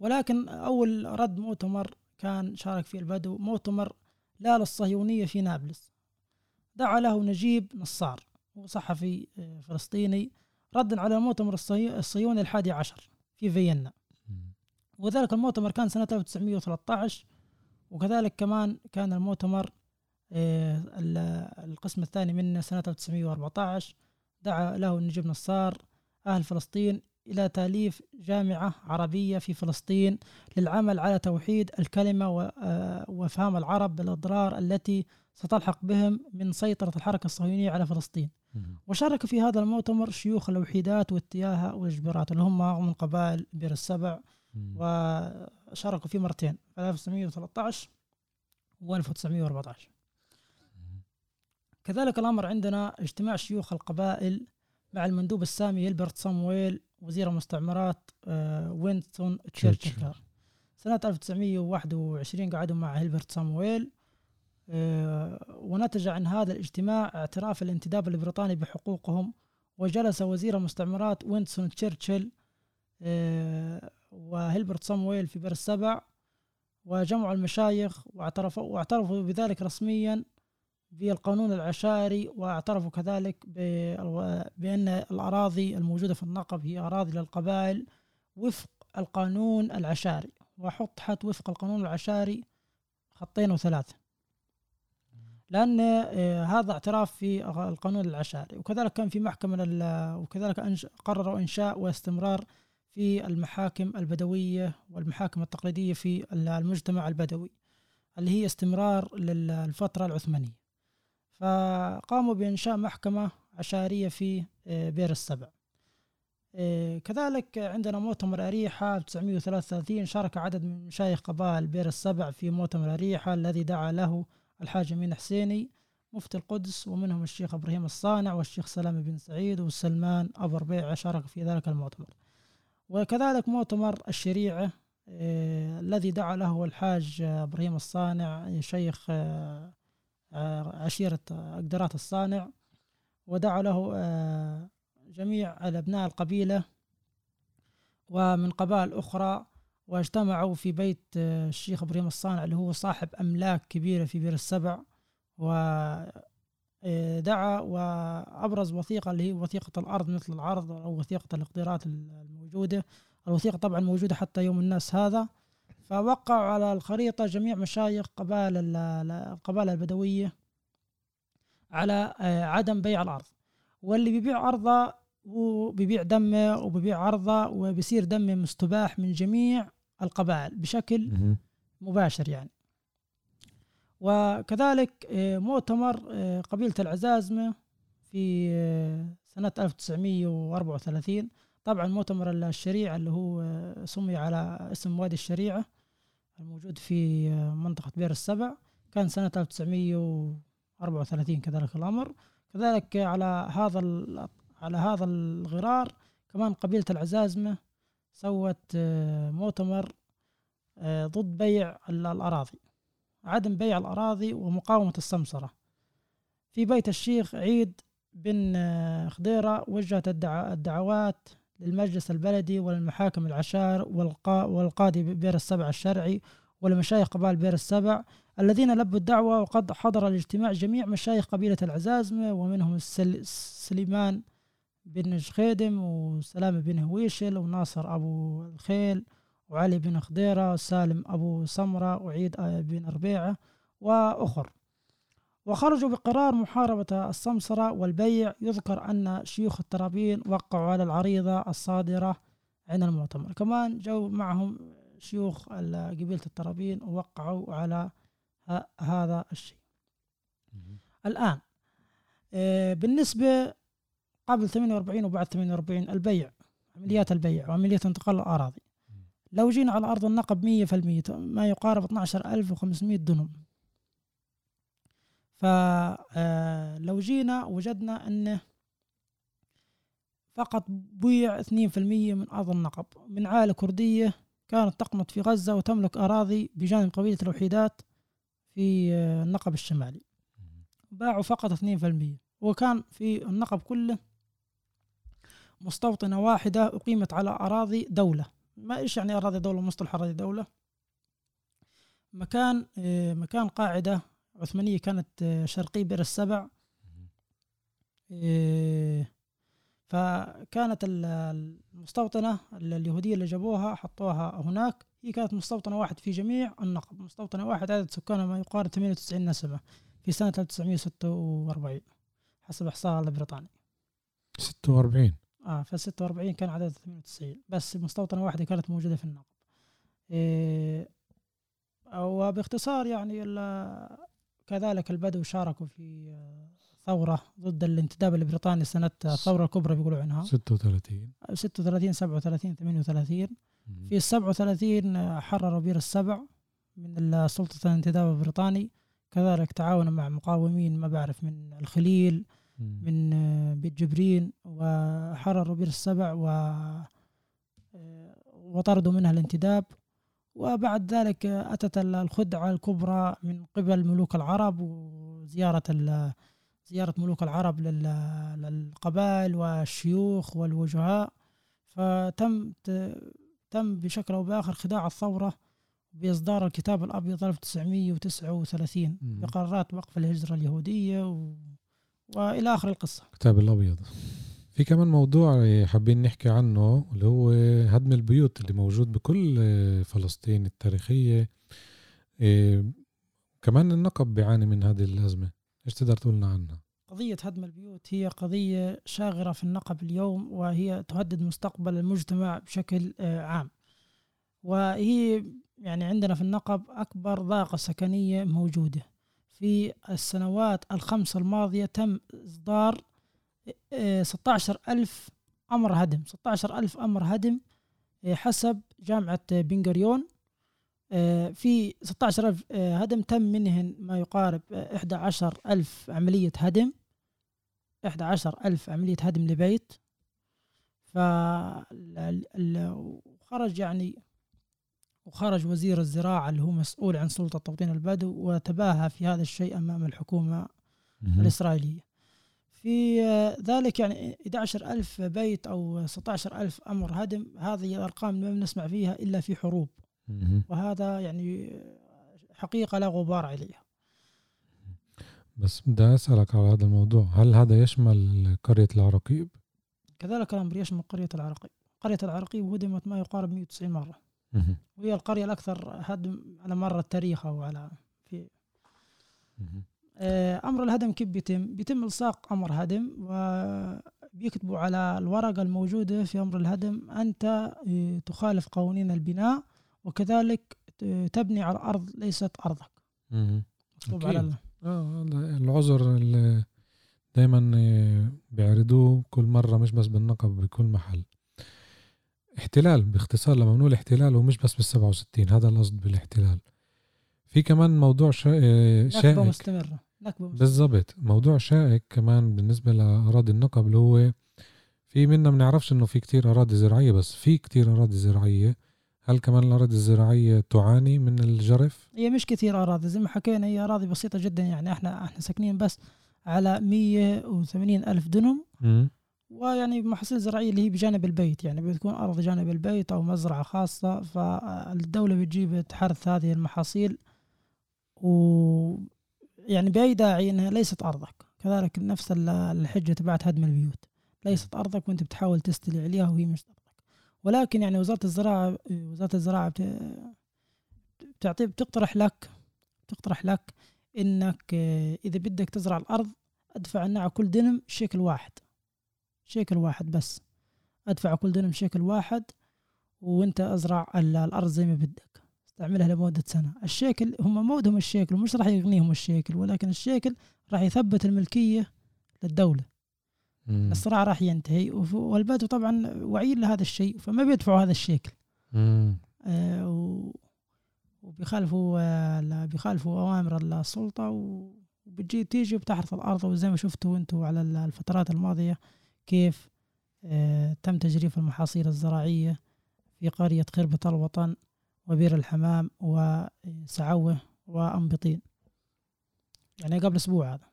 ولكن أول رد مؤتمر كان شارك فيه البدو مؤتمر لا للصهيونية في نابلس، دعا له نجيب نصار وصحفي فلسطيني ردا على المؤتمر الصهيوني الحادي عشر في فيينا. وذلك المؤتمر كان سنة ألف وتسعمائة وثلاثة عشر. وكذلك كمان كان المؤتمر القسم الثاني منه سنة ألف وتسعمائة وأربعة عشر دعا له النجيب نصار أهل فلسطين إلى تأليف جامعة عربية في فلسطين للعمل على توحيد الكلمة وفهم العرب بالأضرار التي ستلحق بهم من سيطرة الحركة الصهيونية على فلسطين. وشارك في هذا المؤتمر شيوخ الوحيدات والتياهة والجبرات اللي هم من قبائل بير السبع، وشاركوا فيه مرتين ألف وتسعمائة وثلاثة عشر و ألف وتسعمائة وأربعة عشر. كذلك الأمر عندنا اجتماع شيوخ القبائل مع المندوب السامي هربرت صموئيل وزير المستعمرات وينستون تشرشل سنة ألف وتسعمائة وواحد وعشرين. قعدوا مع هربرت صموئيل، ونتج عن هذا الاجتماع اعتراف الانتداب البريطاني بحقوقهم. وجلس وزير المستعمرات وينستون تشرشل وهربرت صموئيل في بئر السبع، وجمعوا المشايخ واعترفوا, واعترفوا بذلك رسميا بالقانون العشائري، واعترفوا كذلك بأن الأراضي الموجودة في النقب هي أراضي للقبائل وفق القانون العشائري، وحط حت وفق القانون العشائري خطين وثلاثة، لأن هذا اعتراف في القانون العشائري. وكذلك كان في محكمة، وكذلك قرروا إنشاء واستمرار في المحاكم البدوية والمحاكم التقليدية في المجتمع البدوي اللي هي استمرار للفترة العثمانية. فقاموا بإنشاء محكمة عشائرية في بئر السبع. كذلك عندنا مؤتمر أريحة ألف وتسعمائة وثلاثة وثلاثين. شارك عدد من مشايخ قبائل بئر السبع في مؤتمر أريحة الذي دعا له الحاج أمين حسيني مفتي القدس، ومنهم الشيخ إبراهيم الصانع والشيخ سلام بن سعيد والسلمان أبو ربيعة، شارك في ذلك المؤتمر. وكذلك مؤتمر الشريعة آه، الذي دعا له الحاج إبراهيم الصانع شيخ آه، آه، عشيرة أقدرات الصانع، ودعا له آه، جميع أبناء القبيلة ومن قبائل أخرى، واجتمعوا في بيت آه، الشيخ إبراهيم الصانع اللي هو صاحب أملاك كبيرة في بئر السبع، ودعا وأبرز وثيقة اللي هي وثيقة الأرض مثل العرض أو وثيقة الإقدارات الموجودة. الوثيقة طبعا موجودة حتى يوم الناس هذا. فوقعوا على الخريطة جميع مشايخ قبائل القبائل البدوية على عدم بيع الأرض، واللي بيبيع أرضه هو بيبيع دمه وبيبيع عرضه، وبيصير دمه مستباح من جميع القبائل بشكل مباشر يعني. وكذلك مؤتمر قبيلة العزازمة في سنة ألف وتسعمائة وأربعة وثلاثين. طبعا مؤتمر الشريعة اللي هو سمي على اسم وادي الشريعة الموجود في منطقة بئر السبع كان سنة ألف وتسعمائة وأربعة وثلاثين كذلك الأمر. كذلك على هذا على هذا الغرار كمان قبيلة العزازمة سوت مؤتمر ضد بيع الأراضي، عدم بيع الأراضي ومقاومة السمسرة في بيت الشيخ عيد بن خضيرة. وجهت الدعوات للمجلس البلدي والمحاكم العشائر والقاضي بئر السبع الشرعي والمشايخ قبائل بئر السبع الذين لبوا الدعوة. وقد حضر الاجتماع جميع مشايخ قبيلة العزازمة، ومنهم سليمان بن خيدم وسلام بن هويشل وناصر أبو الخيل وعلي بن خضيرة وسالم أبو سمرة وعيد بن ربيعة وأخر، وخرجوا بقرار محاربة السمسرة والبيع. يذكر أن شيوخ الترابين وقعوا على العريضة الصادرة عن المؤتمر، كمان جو معهم شيوخ قبيلة الترابين ووقعوا على هذا الشيء. الآن بالنسبة قبل ثمانية وأربعين وبعد ثمانية وأربعين البيع، عمليات البيع وعملية انتقال الأراضي. لو جينا على أرض النقب مية في المية ما يقارب اثنا عشر ألف وخمسمائة دنم. فلو جينا وجدنا أنه فقط بيع اثنين في المية من أرض النقب من عائلة كردية كانت تقمت في غزة وتملك أراضي بجانب قبيلة الوحيدات في النقب الشمالي، باعوا فقط اثنين في المية. وكان في النقب كله مستوطنة واحدة أقيمت على أراضي دولة. ما إيش يعني أراضي دولة؟ مصطلح أراضي دولة مكان مكان قاعدة عثمانية كانت شرقي بئر السبع فكانت المستوطنة اليهودية اللي جابوها حطوها هناك، هي كانت مستوطنة واحد في جميع النقب، مستوطنة واحد عدد سكانها ما يقارب ثمانية وتسعين نسمة في سنة ألف وتسعمائة وستة وأربعين حسب إحصاء البريطاني. ستة وأربعين آه فستة وأربعين كان عدد ثمانية وتسعين، بس مستوطنة واحدة كانت موجودة في النقب. إيه أو باختصار يعني كذلك البدو شاركوا في ثورة ضد الانتداب البريطاني سنة الثورة الكبرى بيقولوا عنها ستة وثلاثين ستة وثلاثين سبعة وثلاثين ثمانية وثلاثين. في سبعة وثلاثين حرروا بير السبع من السلطة الانتداب البريطاني، كذلك تعاونوا مع مقاومين ما بعرف من الخليل من بيت جبرين، وحرروا بير السبع و وطردوا منها الانتداب. وبعد ذلك أتت الخدعة الكبرى من قبل ملوك العرب وزيارة زيارة ملوك العرب للقبائل والشيوخ والوجهاء، فتم تم بشكل أو بآخر خداع الثورة بإصدار الكتاب الأبيض ألف وتسعمائة وتسعة وثلاثين بقرارات وقف الهجرة اليهودية و... وإلى آخر القصة. الكتاب الأبيض. في كمان موضوع حابين نحكي عنه اللي هو هدم البيوت اللي موجود بكل فلسطين التاريخية، كمان النقب بيعاني من هذه الأزمة، إيش تقدر تقولنا عنها؟ قضية هدم البيوت هي قضية شاغرة في النقب اليوم، وهي تهدد مستقبل المجتمع بشكل عام، وهي يعني عندنا في النقب أكبر ضائقة سكنية موجودة. في السنوات الخمس الماضية تم إصدار ستة عشر ألف أمر هدم ستة عشر ألف أمر هدم حسب جامعة بن غوريون. في ستة عشر ألف هدم تم منهن ما يقارب إحدى عشرة ألف عملية هدم إحدى عشرة ألف عملية هدم لبيت، فخرج يعني وخرج وزير الزراعة اللي هو مسؤول عن سلطة توطين البدو وتباهى في هذا الشيء أمام الحكومة الإسرائيلية. في ذلك يعني أحد عشر ألف بيت أو ستة عشر ألف أمر هدم، هذه الأرقام ما بنسمع فيها إلا في حروب، وهذا يعني حقيقة لا غبار عليها. بس بدي أسألك على هذا الموضوع، هل هذا يشمل قرية العراقيب؟ كذلك الأمر يشمل قرية العراقيب. قرية العراقيب هدمت ما يقارب مئة وتسعين مرة، وهي القرية الأكثر هدم على مر التاريخ. أو على في أمر الهدم كيف بيتم؟ بيتم إلصاق أمر هدم وبيكتبوا على الورقة الموجودة في أمر الهدم أنت تخالف قوانين البناء وكذلك تبني على أرض ليست أرضك. مكتوب على آه العذر اللي دايما بيعرضوه كل مرة، مش بس بالنقب بكل محل. احتلال باختصار، لما بنقول احتلال ومش بس بالسبعة وستين، هذا القصد بالاحتلال. في كمان موضوع شا... شائك نكبة مستمرة بالضبط، موضوع شائك كمان بالنسبة لأراضي النقب اللي هو في منا منعرفش انه في كتير أراضي زراعية، بس في كتير أراضي زراعية. هل كمان الأراضي الزراعية تعاني من الجرف؟ هي مش كتير أراضي زي ما حكينا، هي أراضي بسيطة جدا، يعني احنا احنا ساكنين بس على مئة وثمانين ألف دنم م- ويعني محاصيل زراعية اللي هي بجانب البيت، يعني بتكون أرض جانب البيت أو مزرعة خاصة، فالدولة بتجيب تحرث هذه المحاصيل و يعني بأي داعي إنها ليست أرضك. كذلك نفس الحجة تبعت هدم البيوت، ليست أرضك وأنت بتحاول تستلي عليها وهي مش أرضك. ولكن يعني وزارة الزراعة وزارة الزراعة بتعطي بتقترح لك بتقترح لك إنك إذا بدك تزرع الأرض أدفع عنها كل دنم شكل واحد شكل واحد بس أدفع كل دنم شكل واحد وأنت أزرع الأرض زي ما بدك، تعملها لمدة سنة. الشكل هم مودهم الشكل ومش راح يغنيهم الشكل، ولكن الشكل راح يثبت الملكية للدولة. مم. الصراع راح ينتهي، والبدو طبعا وعيين لهذا الشيء فما بيدفعوا هذا الشكل. مم. آه و... وبيخالفوا آه بيخالفوا أوامر السلطة، وبتجي تيجي وبتحرث الأرض. وزي ما شفتوا أنتوا على الفترات الماضية كيف آه تم تجريف المحاصيل الزراعية في قرية خربة الوطن وبير الحمام وسعوه وأنبطين، يعني قبل أسبوع. هذا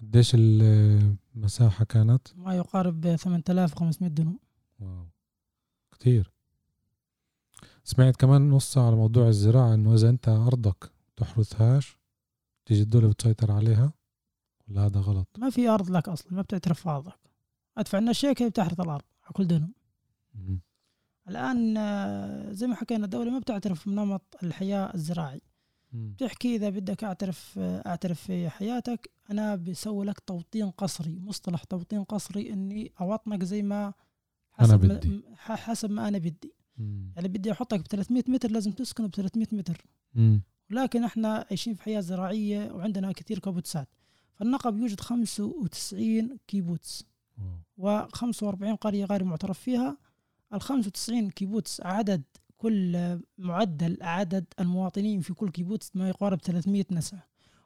قديش المساحة كانت؟ ما يقارب ثمانية آلاف وخمسمائة دنم. واو كتير. سمعت كمان نص على موضوع الزراعة، إنه إذا أنت أرضك تحرثهاش تيجي الدولة بتسيطر عليها، ولا هذا غلط؟ ما في أرض لك أصلا، ما بتعترف أرضك. ادفع لنا الشيكه بتحرث الارض على كل دينهم. الان زي ما حكينا الدوله ما بتعترف بنمط الحياه الزراعي، بتحكي اذا بدك اعترف اعترف في حياتك انا بسوي لك توطين قصري. مصطلح توطين قصري اني اوطنك زي ما حسب أنا بدي. ما حسب ما انا بدي. مم. يعني بدي احطك ب ثلاثمية متر لازم تسكن ب ثلاثمية متر. مم. ولكن احنا عايشين في حياه زراعيه وعندنا كثير كبوتسات. فالنقب يوجد خمسة وتسعين كيبوتس و45 قريه غير معترف فيها. الخمسة وتسعين كيبوتس عدد كل معدل عدد المواطنين في كل كيبوتس ما يقارب ثلاثمية نسمة،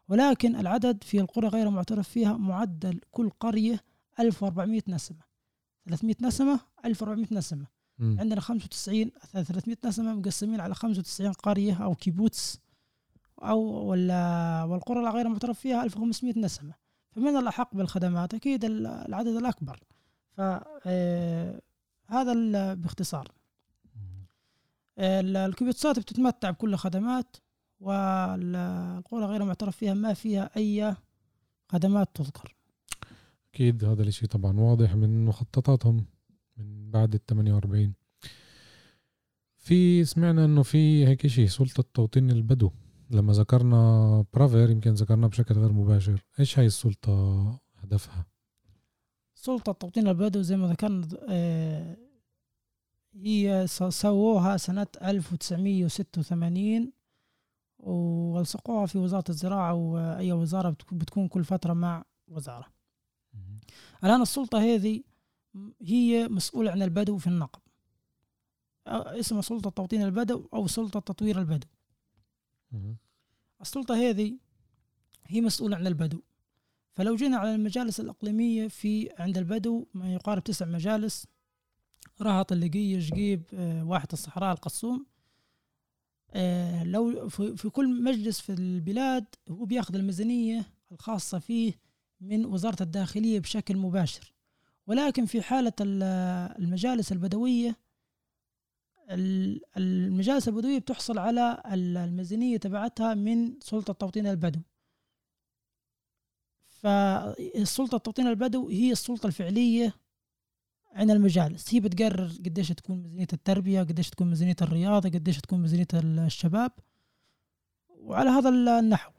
ولكن العدد في القرى غير معترف فيها معدل كل قرية ألف وأربعمية نسمة. ثلاثمية نسمة ألف وأربعمية نسمة. م. عندنا خمسة وتسعين ثلاثمية نسمة مقسمين على خمسة وتسعين قرية أو كيبوتس أو ولا والقرى غير معترف فيها ألف وخمسمية نسمة. فمن الأحق بالخدمات أكيد العدد الأكبر. فهذا باختصار. الكيبوتسات بتتمتع بكل خدمات، والقرى غير معترف فيها ما فيها أي خدمات تذكر. أكيد هذا الشيء طبعا واضح من مخططاتهم من بعد الثمانية وأربعين. في سمعنا إنه في هيك شيء سلطة توطين البدو، لما ذكرنا برافير يمكن ذكرنا بشكل غير مباشر. إيش هاي السلطة هدفها؟ سلطة توطين البدو زي ما ذكرنا آه هي سووها سنة ألف وتسعمية وستة وثمانين والصقوها في وزارة الزراعة، وأي وزارة بتكون كل فترة مع وزارة. الآن السلطة هذه هي مسؤولة عن البدو في النقب، اسمها سلطة توطين البدو أو سلطة تطوير البدو. السلطة هذه هي مسؤولة عن البدو. فلو جينا على المجالس الإقليمية في عند البدو ما يقارب تسع مجالس: رهط، اللقية، جقيب، آه، واحة الصحراء، القصوم. آه، لو في, في كل مجلس في البلاد هو بياخذ الميزانية الخاصة فيه من وزارة الداخلية بشكل مباشر، ولكن في حالة المجالس البدوية المجالس البدوية بتحصل على الميزانية تبعتها من سلطة توطين البدو. فالسلطة توطين البدو هي السلطة الفعلية عن المجالس، هي بتقرر قديش تكون ميزانية التربية، قديش تكون ميزانية الرياضة، قديش تكون ميزانية الشباب، وعلى هذا النحو.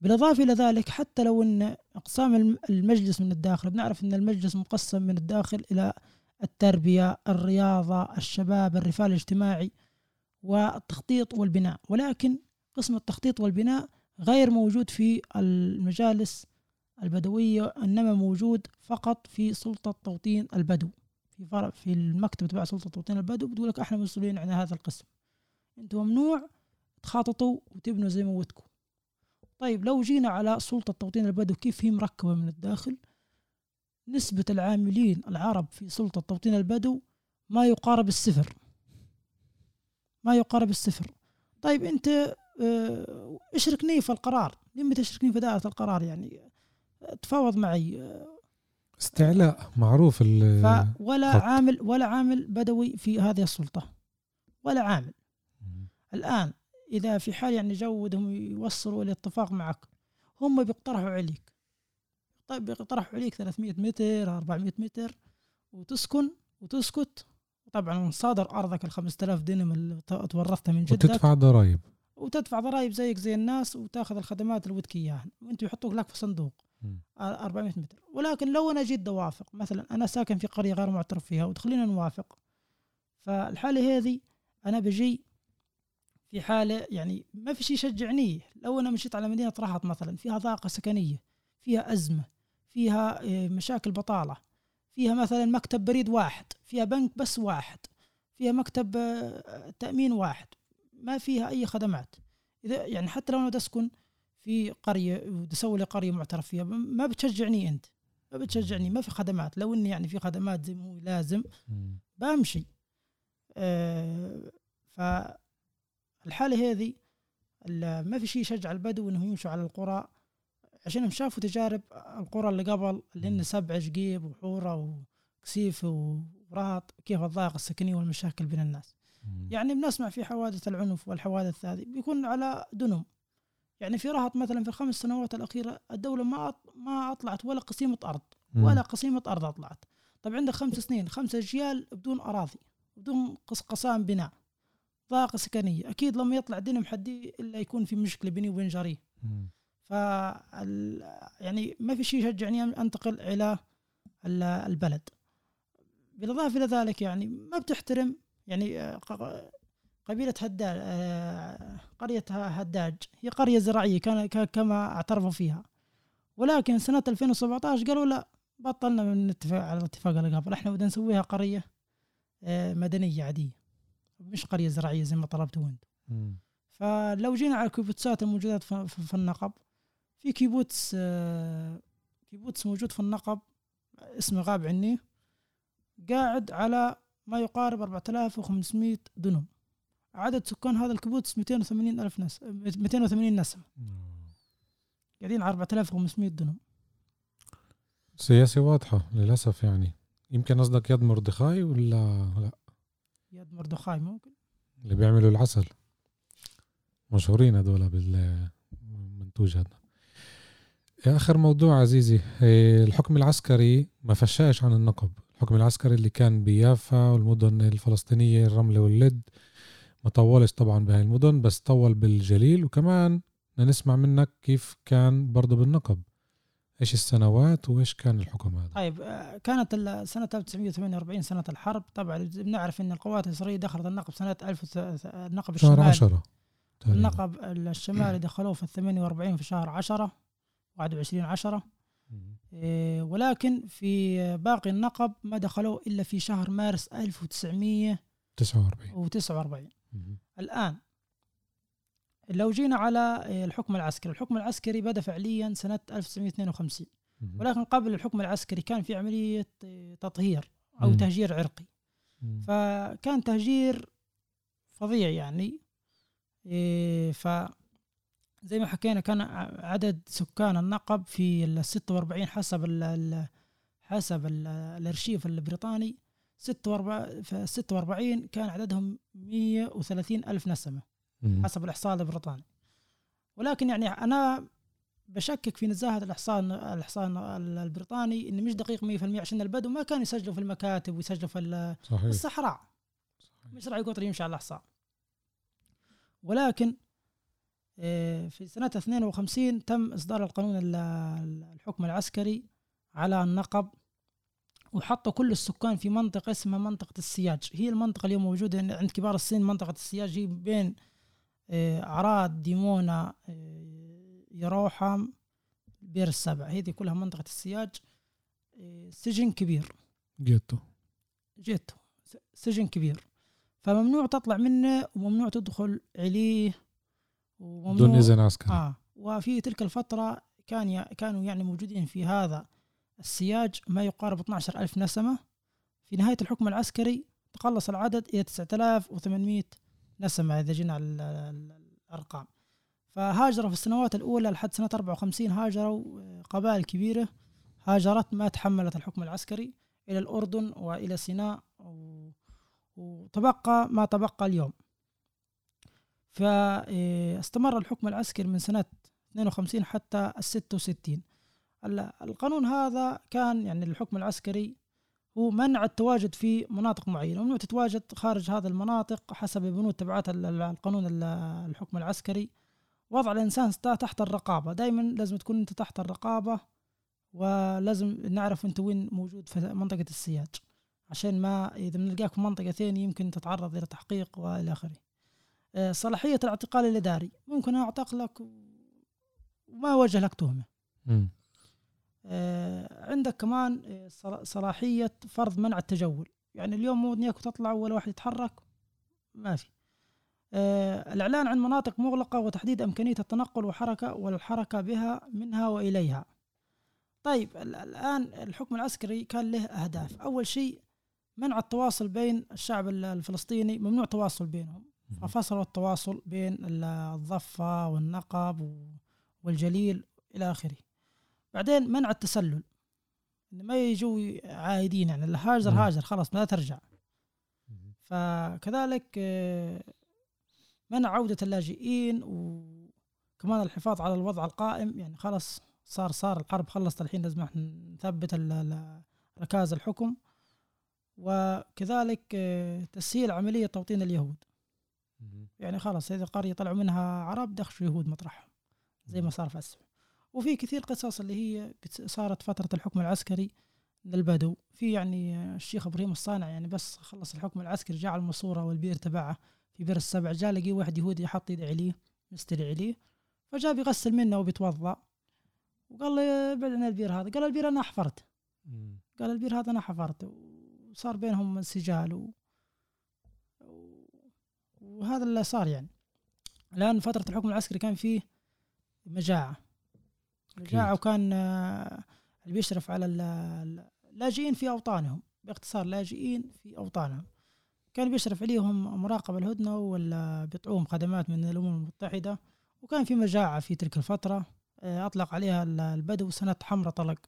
بالإضافة إلى ذلك حتى لو أن أقسام المجلس من الداخل، بنعرف أن المجلس مقسم من الداخل إلى التربية، الرياضة، الشباب، الرفاه الاجتماعي والتخطيط والبناء، ولكن قسم التخطيط والبناء غير موجود في المجالس البدوية، إنما موجود فقط في سلطة توطين البدو. في فرع في المكتب تبع سلطة توطين البدو بتقولك احنا مسؤولين عن هذا القسم، انتوا ممنوع تخططوا وتبنوا زي ما ودكم. طيب لو جينا على سلطة توطين البدو كيف هي مركبة من الداخل، نسبة العاملين العرب في سلطة توطين البدو ما يقارب الصفر، ما يقارب الصفر. طيب انت اه اشركني في القرار، لما تشركني في دائرة القرار يعني تفاوض معي، استعلاء معروف. ولا عامل ولا عامل بدوي في هذه السلطة، ولا عامل. مم. الآن إذا في حال يعني جودهم يوصلوا إلى اتفاق معك، هم بيقترحوا عليك، طيب بيقترحوا عليك ثلاثمية متر أربعمية متر وتسكن وتسكت، وطبعا صادر أرضك الخمس تلاف دينم اللي تورثتها من جدك، وتدفع ضرائب وتدفع ضرائب زيك زي الناس، وتاخذ الخدمات اللي ودك إياها، وانتوا يحطوك لك في صندوق أربعمية متر. ولكن لو أنا جيت أوافق، مثلا أنا ساكن في قرية غير معترف فيها وتخلينا نوافق، فالحالة هذه أنا بجي في حالة يعني ما في شيء يشجعني. لو أنا مشيت على مدينة رهط مثلا فيها ضائقة سكنية، فيها أزمة، فيها مشاكل بطالة، فيها مثلا مكتب بريد واحد، فيها بنك بس واحد، فيها مكتب تأمين واحد، ما فيها أي خدمات. إذا يعني حتى لو أنا أسكن في قرية وتسوي لي قرية معترف فيها، ما بتشجعني أنت، ما بتشجعني، ما في خدمات. لو إني يعني في خدمات زي ما هو لازم بمشي. آه فالحالة هذه ما في شيء يشجع البدو إنه يمشوا على القرى، عشان شافوا تجارب القرى اللي قبل اللي إن سبع جقيب وحورة وكسيفو ورهط كيف الضائقة السكنية والمشاكل بين الناس. يعني بنسمع في حوادث العنف والحوادث هذه بيكون على دنم. يعني في رهط مثلا في الخمس سنوات الأخيرة الدولة ما ما أطلعت ولا قسيمة أرض، ولا قسيمة أرض أطلعت. طب عندك خمس سنين خمس أجيال بدون أراضي بدون قصقصان بناء ضاقة سكنية، أكيد لما يطلع دين محدي إلا يكون في مشكلة بيني وبين جاري. ف يعني ما في شيء يشجعني أنتقل إلى البلد. بالإضافة إلى ذلك يعني ما بتحترم يعني قبيلة هداج، قرية هداج هي قرية زراعية كان كما اعترفوا فيها، ولكن سنة ألفين وسبعة عشر قالوا لا بطلنا من الاتفاق على الاتفاق اللي قبل، احنا بدنا نسويها قرية مدنية عادية مش قرية زراعية زي ما طلبتوا انتم. فلو جينا على الكيبوتسات الموجودات في النقب، في كيبوتس كيبوتس موجود في النقب اسمه غاب عني قاعد على ما يقارب أربعة آلاف وخمسمائة دنم، عدد سكان هذا الكيبوتس مئتين وثمانين ألف مئتين وثمانين نسمة قاعدين على أربعة آلاف وخمسمائة دنم. سياسة واضحة للأسف. يعني يمكن أصدق يد مردخاي ولا لا؟ يد مردخاي ممكن اللي بيعملوا العسل، مشهورين هذولا بالمنتوج هذا. آخر موضوع عزيزي، الحكم العسكري ما فشاش عن النقب، الحكم العسكري اللي كان بيافا والمدن الفلسطينية الرملة واللد ما طولش طبعا بهاي المدن، بس طول بالجليل، وكمان نسمع منك كيف كان برضو بالنقب، ايش السنوات وايش كان الحكم هذا. طيب كانت سنة ألف وتسعمائة وثمانية وأربعين سنة الحرب، طبعا بنعرف ان القوات الإسرائيلية دخلت النقب سنة ألف النقب الشمالي، النقب الشمالي دخلوه في ثمانية وأربعين في شهر عشرة واحد وعشرين عشرة، إيه ولكن في باقي النقب ما دخلوه إلا في شهر مارس ألف وتسعمائة وتسعة وأربعين. الآن لو جينا على الحكم العسكري، الحكم العسكري بدأ فعليا سنة ألف وتسعمائة واثنين وخمسين، ولكن قبل الحكم العسكري كان في عملية تطهير أو تهجير عرقي، فكان تهجير فظيع يعني. إيه ف زي ما حكينا كان عدد سكان النقب في ال ستة وأربعين حسب ال حسب ال الارشيف البريطاني ستة وأربعين كان عددهم مئة وثلاثين ألف نسمة حسب الإحصاء البريطاني، ولكن يعني أنا بشكك في نزاهة الإحصاء الإحصاء البريطاني إنه مش دقيق مية في المية، عشان البدو ما كانوا يسجلوا في المكاتب ويسجلوا في الصحراء، مش راح يقدر يمشي على الإحصاء. ولكن في سنة اثنين وخمسين تم إصدار القانون الحكم العسكري على النقب، وحطوا كل السكان في منطقة اسمها منطقة السياج، هي المنطقة اليوم موجودة عند كبار السن. منطقة السياج هي بين عراد ديمونة يروحم بير السبع، هذه كلها منطقة السياج. سجن كبير جيتو جيتو سجن كبير، فممنوع تطلع منه وممنوع تدخل عليه بدون إذن عسكري. آه. وفي تلك الفترة كان كانوا يعني موجودين في هذا السياج ما يقارب اثنا عشر ألف نسمة. في نهاية الحكم العسكري تقلص العدد إلى تسعة آلاف وثمانمائة نسمة إذا جينا الأرقام. فهاجروا في السنوات الأولى لحد سنة أربعة وخمسين، هاجروا قبائل كبيرة، هاجرت ما تحملت الحكم العسكري إلى الأردن وإلى سيناء، وتبقى ما تبقى اليوم. فاستمر الحكم العسكري من سنة اثنين وخمسين حتى ستة وستين. القانون هذا كان يعني الحكم العسكري هو منع التواجد في مناطق معينة، ممنوع تتواجد خارج هذه المناطق حسب بنود تبعات القانون الحكم العسكري. وضع الإنسان تحت الرقابة، دائما لازم تكون أنت تحت الرقابة، ولازم نعرف أنت وين موجود في منطقة السياج، عشان ما إذا بنلقاك في منطقة ثانية يمكن تتعرض إلى تحقيق وإلى آخره. صلاحية الاعتقال الإداري، ممكن أعتقلك وما أوجه لك تهمة. آه عندك كمان صلاحية فرض منع التجول، يعني اليوم مو دنياك وتطلع ولا واحد يتحرك، ما في. آه الإعلان عن مناطق مغلقة وتحديد إمكانية التنقل وحركة والحركة بها منها وإليها. طيب الآن الحكم العسكري كان له أهداف. أول شيء منع التواصل بين الشعب الفلسطيني، ممنوع التواصل بينهم، ففصلوا التواصل بين الضفة والنقب والجليل إلى آخره. بعدين منع التسلل، إن ما يجوا عائدين، يعني اللي هاجر هاجر خلاص ما ترجع. فكذلك منع عودة اللاجئين، وكمان الحفاظ على الوضع القائم، يعني خلاص صار صار الحرب خلصت، الحين لازم نحن نثبت ركائز الحكم. وكذلك تسهيل عملية توطين اليهود. يعني خلاص هذه القرية طلعوا منها عرب دخلوا يهود مطرحهم زي ما صار في السبع. وفي كثير قصص اللي هي صارت فترة الحكم العسكري للبدو. في يعني الشيخ إبراهيم الصانع يعني بس خلص الحكم العسكري جاء على المصورة والبير تبعه في بير السبع، جاء لقي واحد يهودي حط يد عليه مستري عليه، فجاء بيغسل منه وبيتوضأ وقال له بعدنا البير هذا، قال البير أنا حفرته، قال البير هذا أنا حفرته، وصار بينهم انسجال و... وهذا اللي صار. يعني الآن فترة الحكم العسكري كان فيه مجاعة مجاعة وكان اللي بيشرف على اللاجئين في أوطانهم، باختصار لاجئين في أوطانهم، كان بيشرف عليهم مراقبة الهدنة ولا بيطعوم خدمات من الأمم المتحدة. وكان في مجاعة في تلك الفترة أطلق عليها البدو سنة حمراء طلق،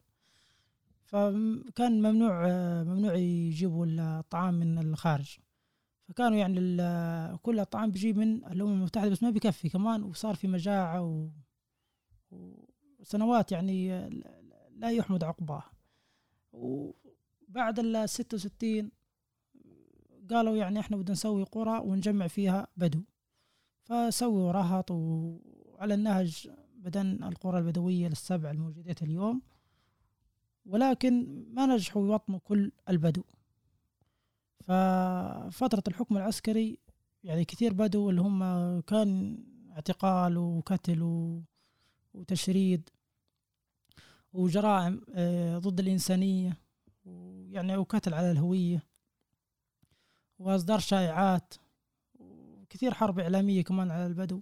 فكان ممنوع ممنوع يجيبوا الطعام من الخارج، فكانوا يعني كل الطعام بيجي من الأمم المتحدة بس ما بيكفي كمان، وصار في مجاعة و... وسنوات يعني لا يحمد عقباه. وبعد ال ستة وستين قالوا يعني احنا بدنا نسوي قرى ونجمع فيها بدو، فسووا رهط وعلى النهج بدن القرى البدوية للسبع الموجودات اليوم، ولكن ما نجحوا يوطنوا كل البدو. ففترة الحكم العسكري يعني كثير بدو اللي هم كان اعتقال وقتل وتشريد وجرائم ضد الإنسانية ويعني وقتل على الهوية وإصدار شائعات وكثير حرب إعلامية كمان على البدو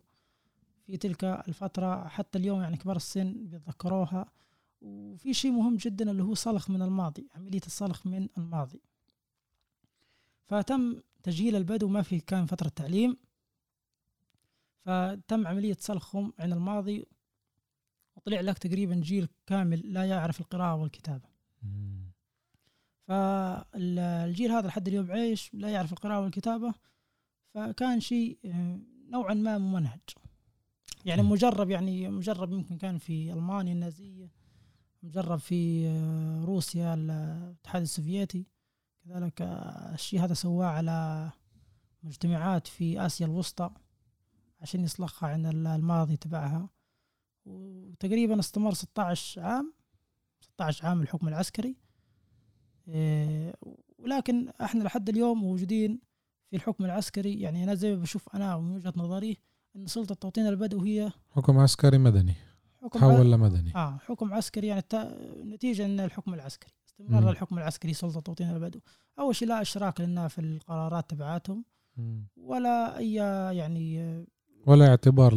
في تلك الفترة. حتى اليوم يعني كبار السن بيتذكروها. وفي شيء مهم جدا اللي هو صلخ من الماضي، عملية الصلخ من الماضي. فتم تجهيل البدو، ما في كان فترة تعليم، فتم عملية صلخهم عن الماضي وطلع لك تقريبا جيل كامل لا يعرف القراءة والكتابة. فالجيل هذا لحد اليوم عايش لا يعرف القراءة والكتابة، فكان شيء نوعا ما ممنهج يعني مجرب، يعني مجرب يمكن كان في ألمانيا النازية، مجرب في روسيا الاتحاد السوفيتي، كذلك الشيء هذا سواه على مجتمعات في آسيا الوسطى عشان يصلخها عن الماضي تبعها. وتقريبا استمر ستة عشر عام ستة عشر عام الحكم العسكري، ولكن احنا لحد اليوم موجودين في الحكم العسكري. يعني انا زي ما بشوف انا من وجهة نظري ان سلطة توطين البدو هي حكم عسكري مدني، تحول لمدني. اه حكم عسكري يعني نتيجة ان الحكم العسكري استمر م. الحكم العسكري سلطة توطين البدو. اول شيء لا اشراك لنا في القرارات تبعاتهم ولا اي يعني ولا اعتبار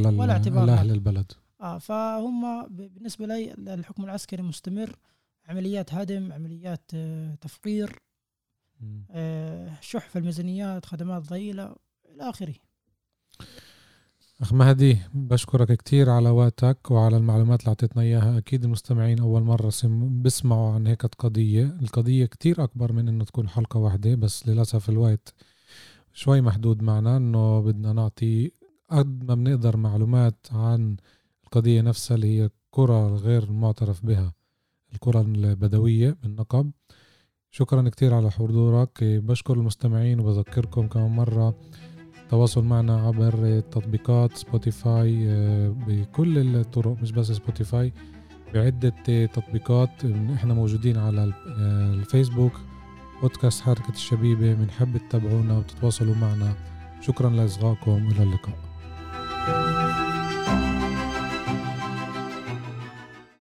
لأهل البلد. آه فهم بالنسبة لي الحكم العسكري مستمر، عمليات هدم، عمليات تفقير، آه شح في الميزانيات، خدمات ضئيلة إلى آخره. أخ مهدي، بشكرك كتير على وقتك وعلى المعلومات اللي عطيتنا إياها. أكيد المستمعين أول مرة بسمعوا عن هيك قضية، القضية كتير أكبر من إنه تكون حلقة واحدة، بس للأسف الوقت شوي محدود معنا، إنه بدنا نعطي قد ما بنقدر معلومات عن القضية نفسها اللي هي القرى الغير معترف بها، القرى البدوية بالنقب. شكرا كتير على حضورك، بشكر المستمعين وبذكركم كمان مرة تواصل معنا عبر تطبيقات سبوتيفاي بكل الطرق، مش بس سبوتيفاي، بعدة تطبيقات. احنا موجودين على الفيسبوك بودكاست حركة الشبيبة، بنحب تتابعونا وتتواصلوا معنا. شكرا لإصغائكم، إلى اللقاء.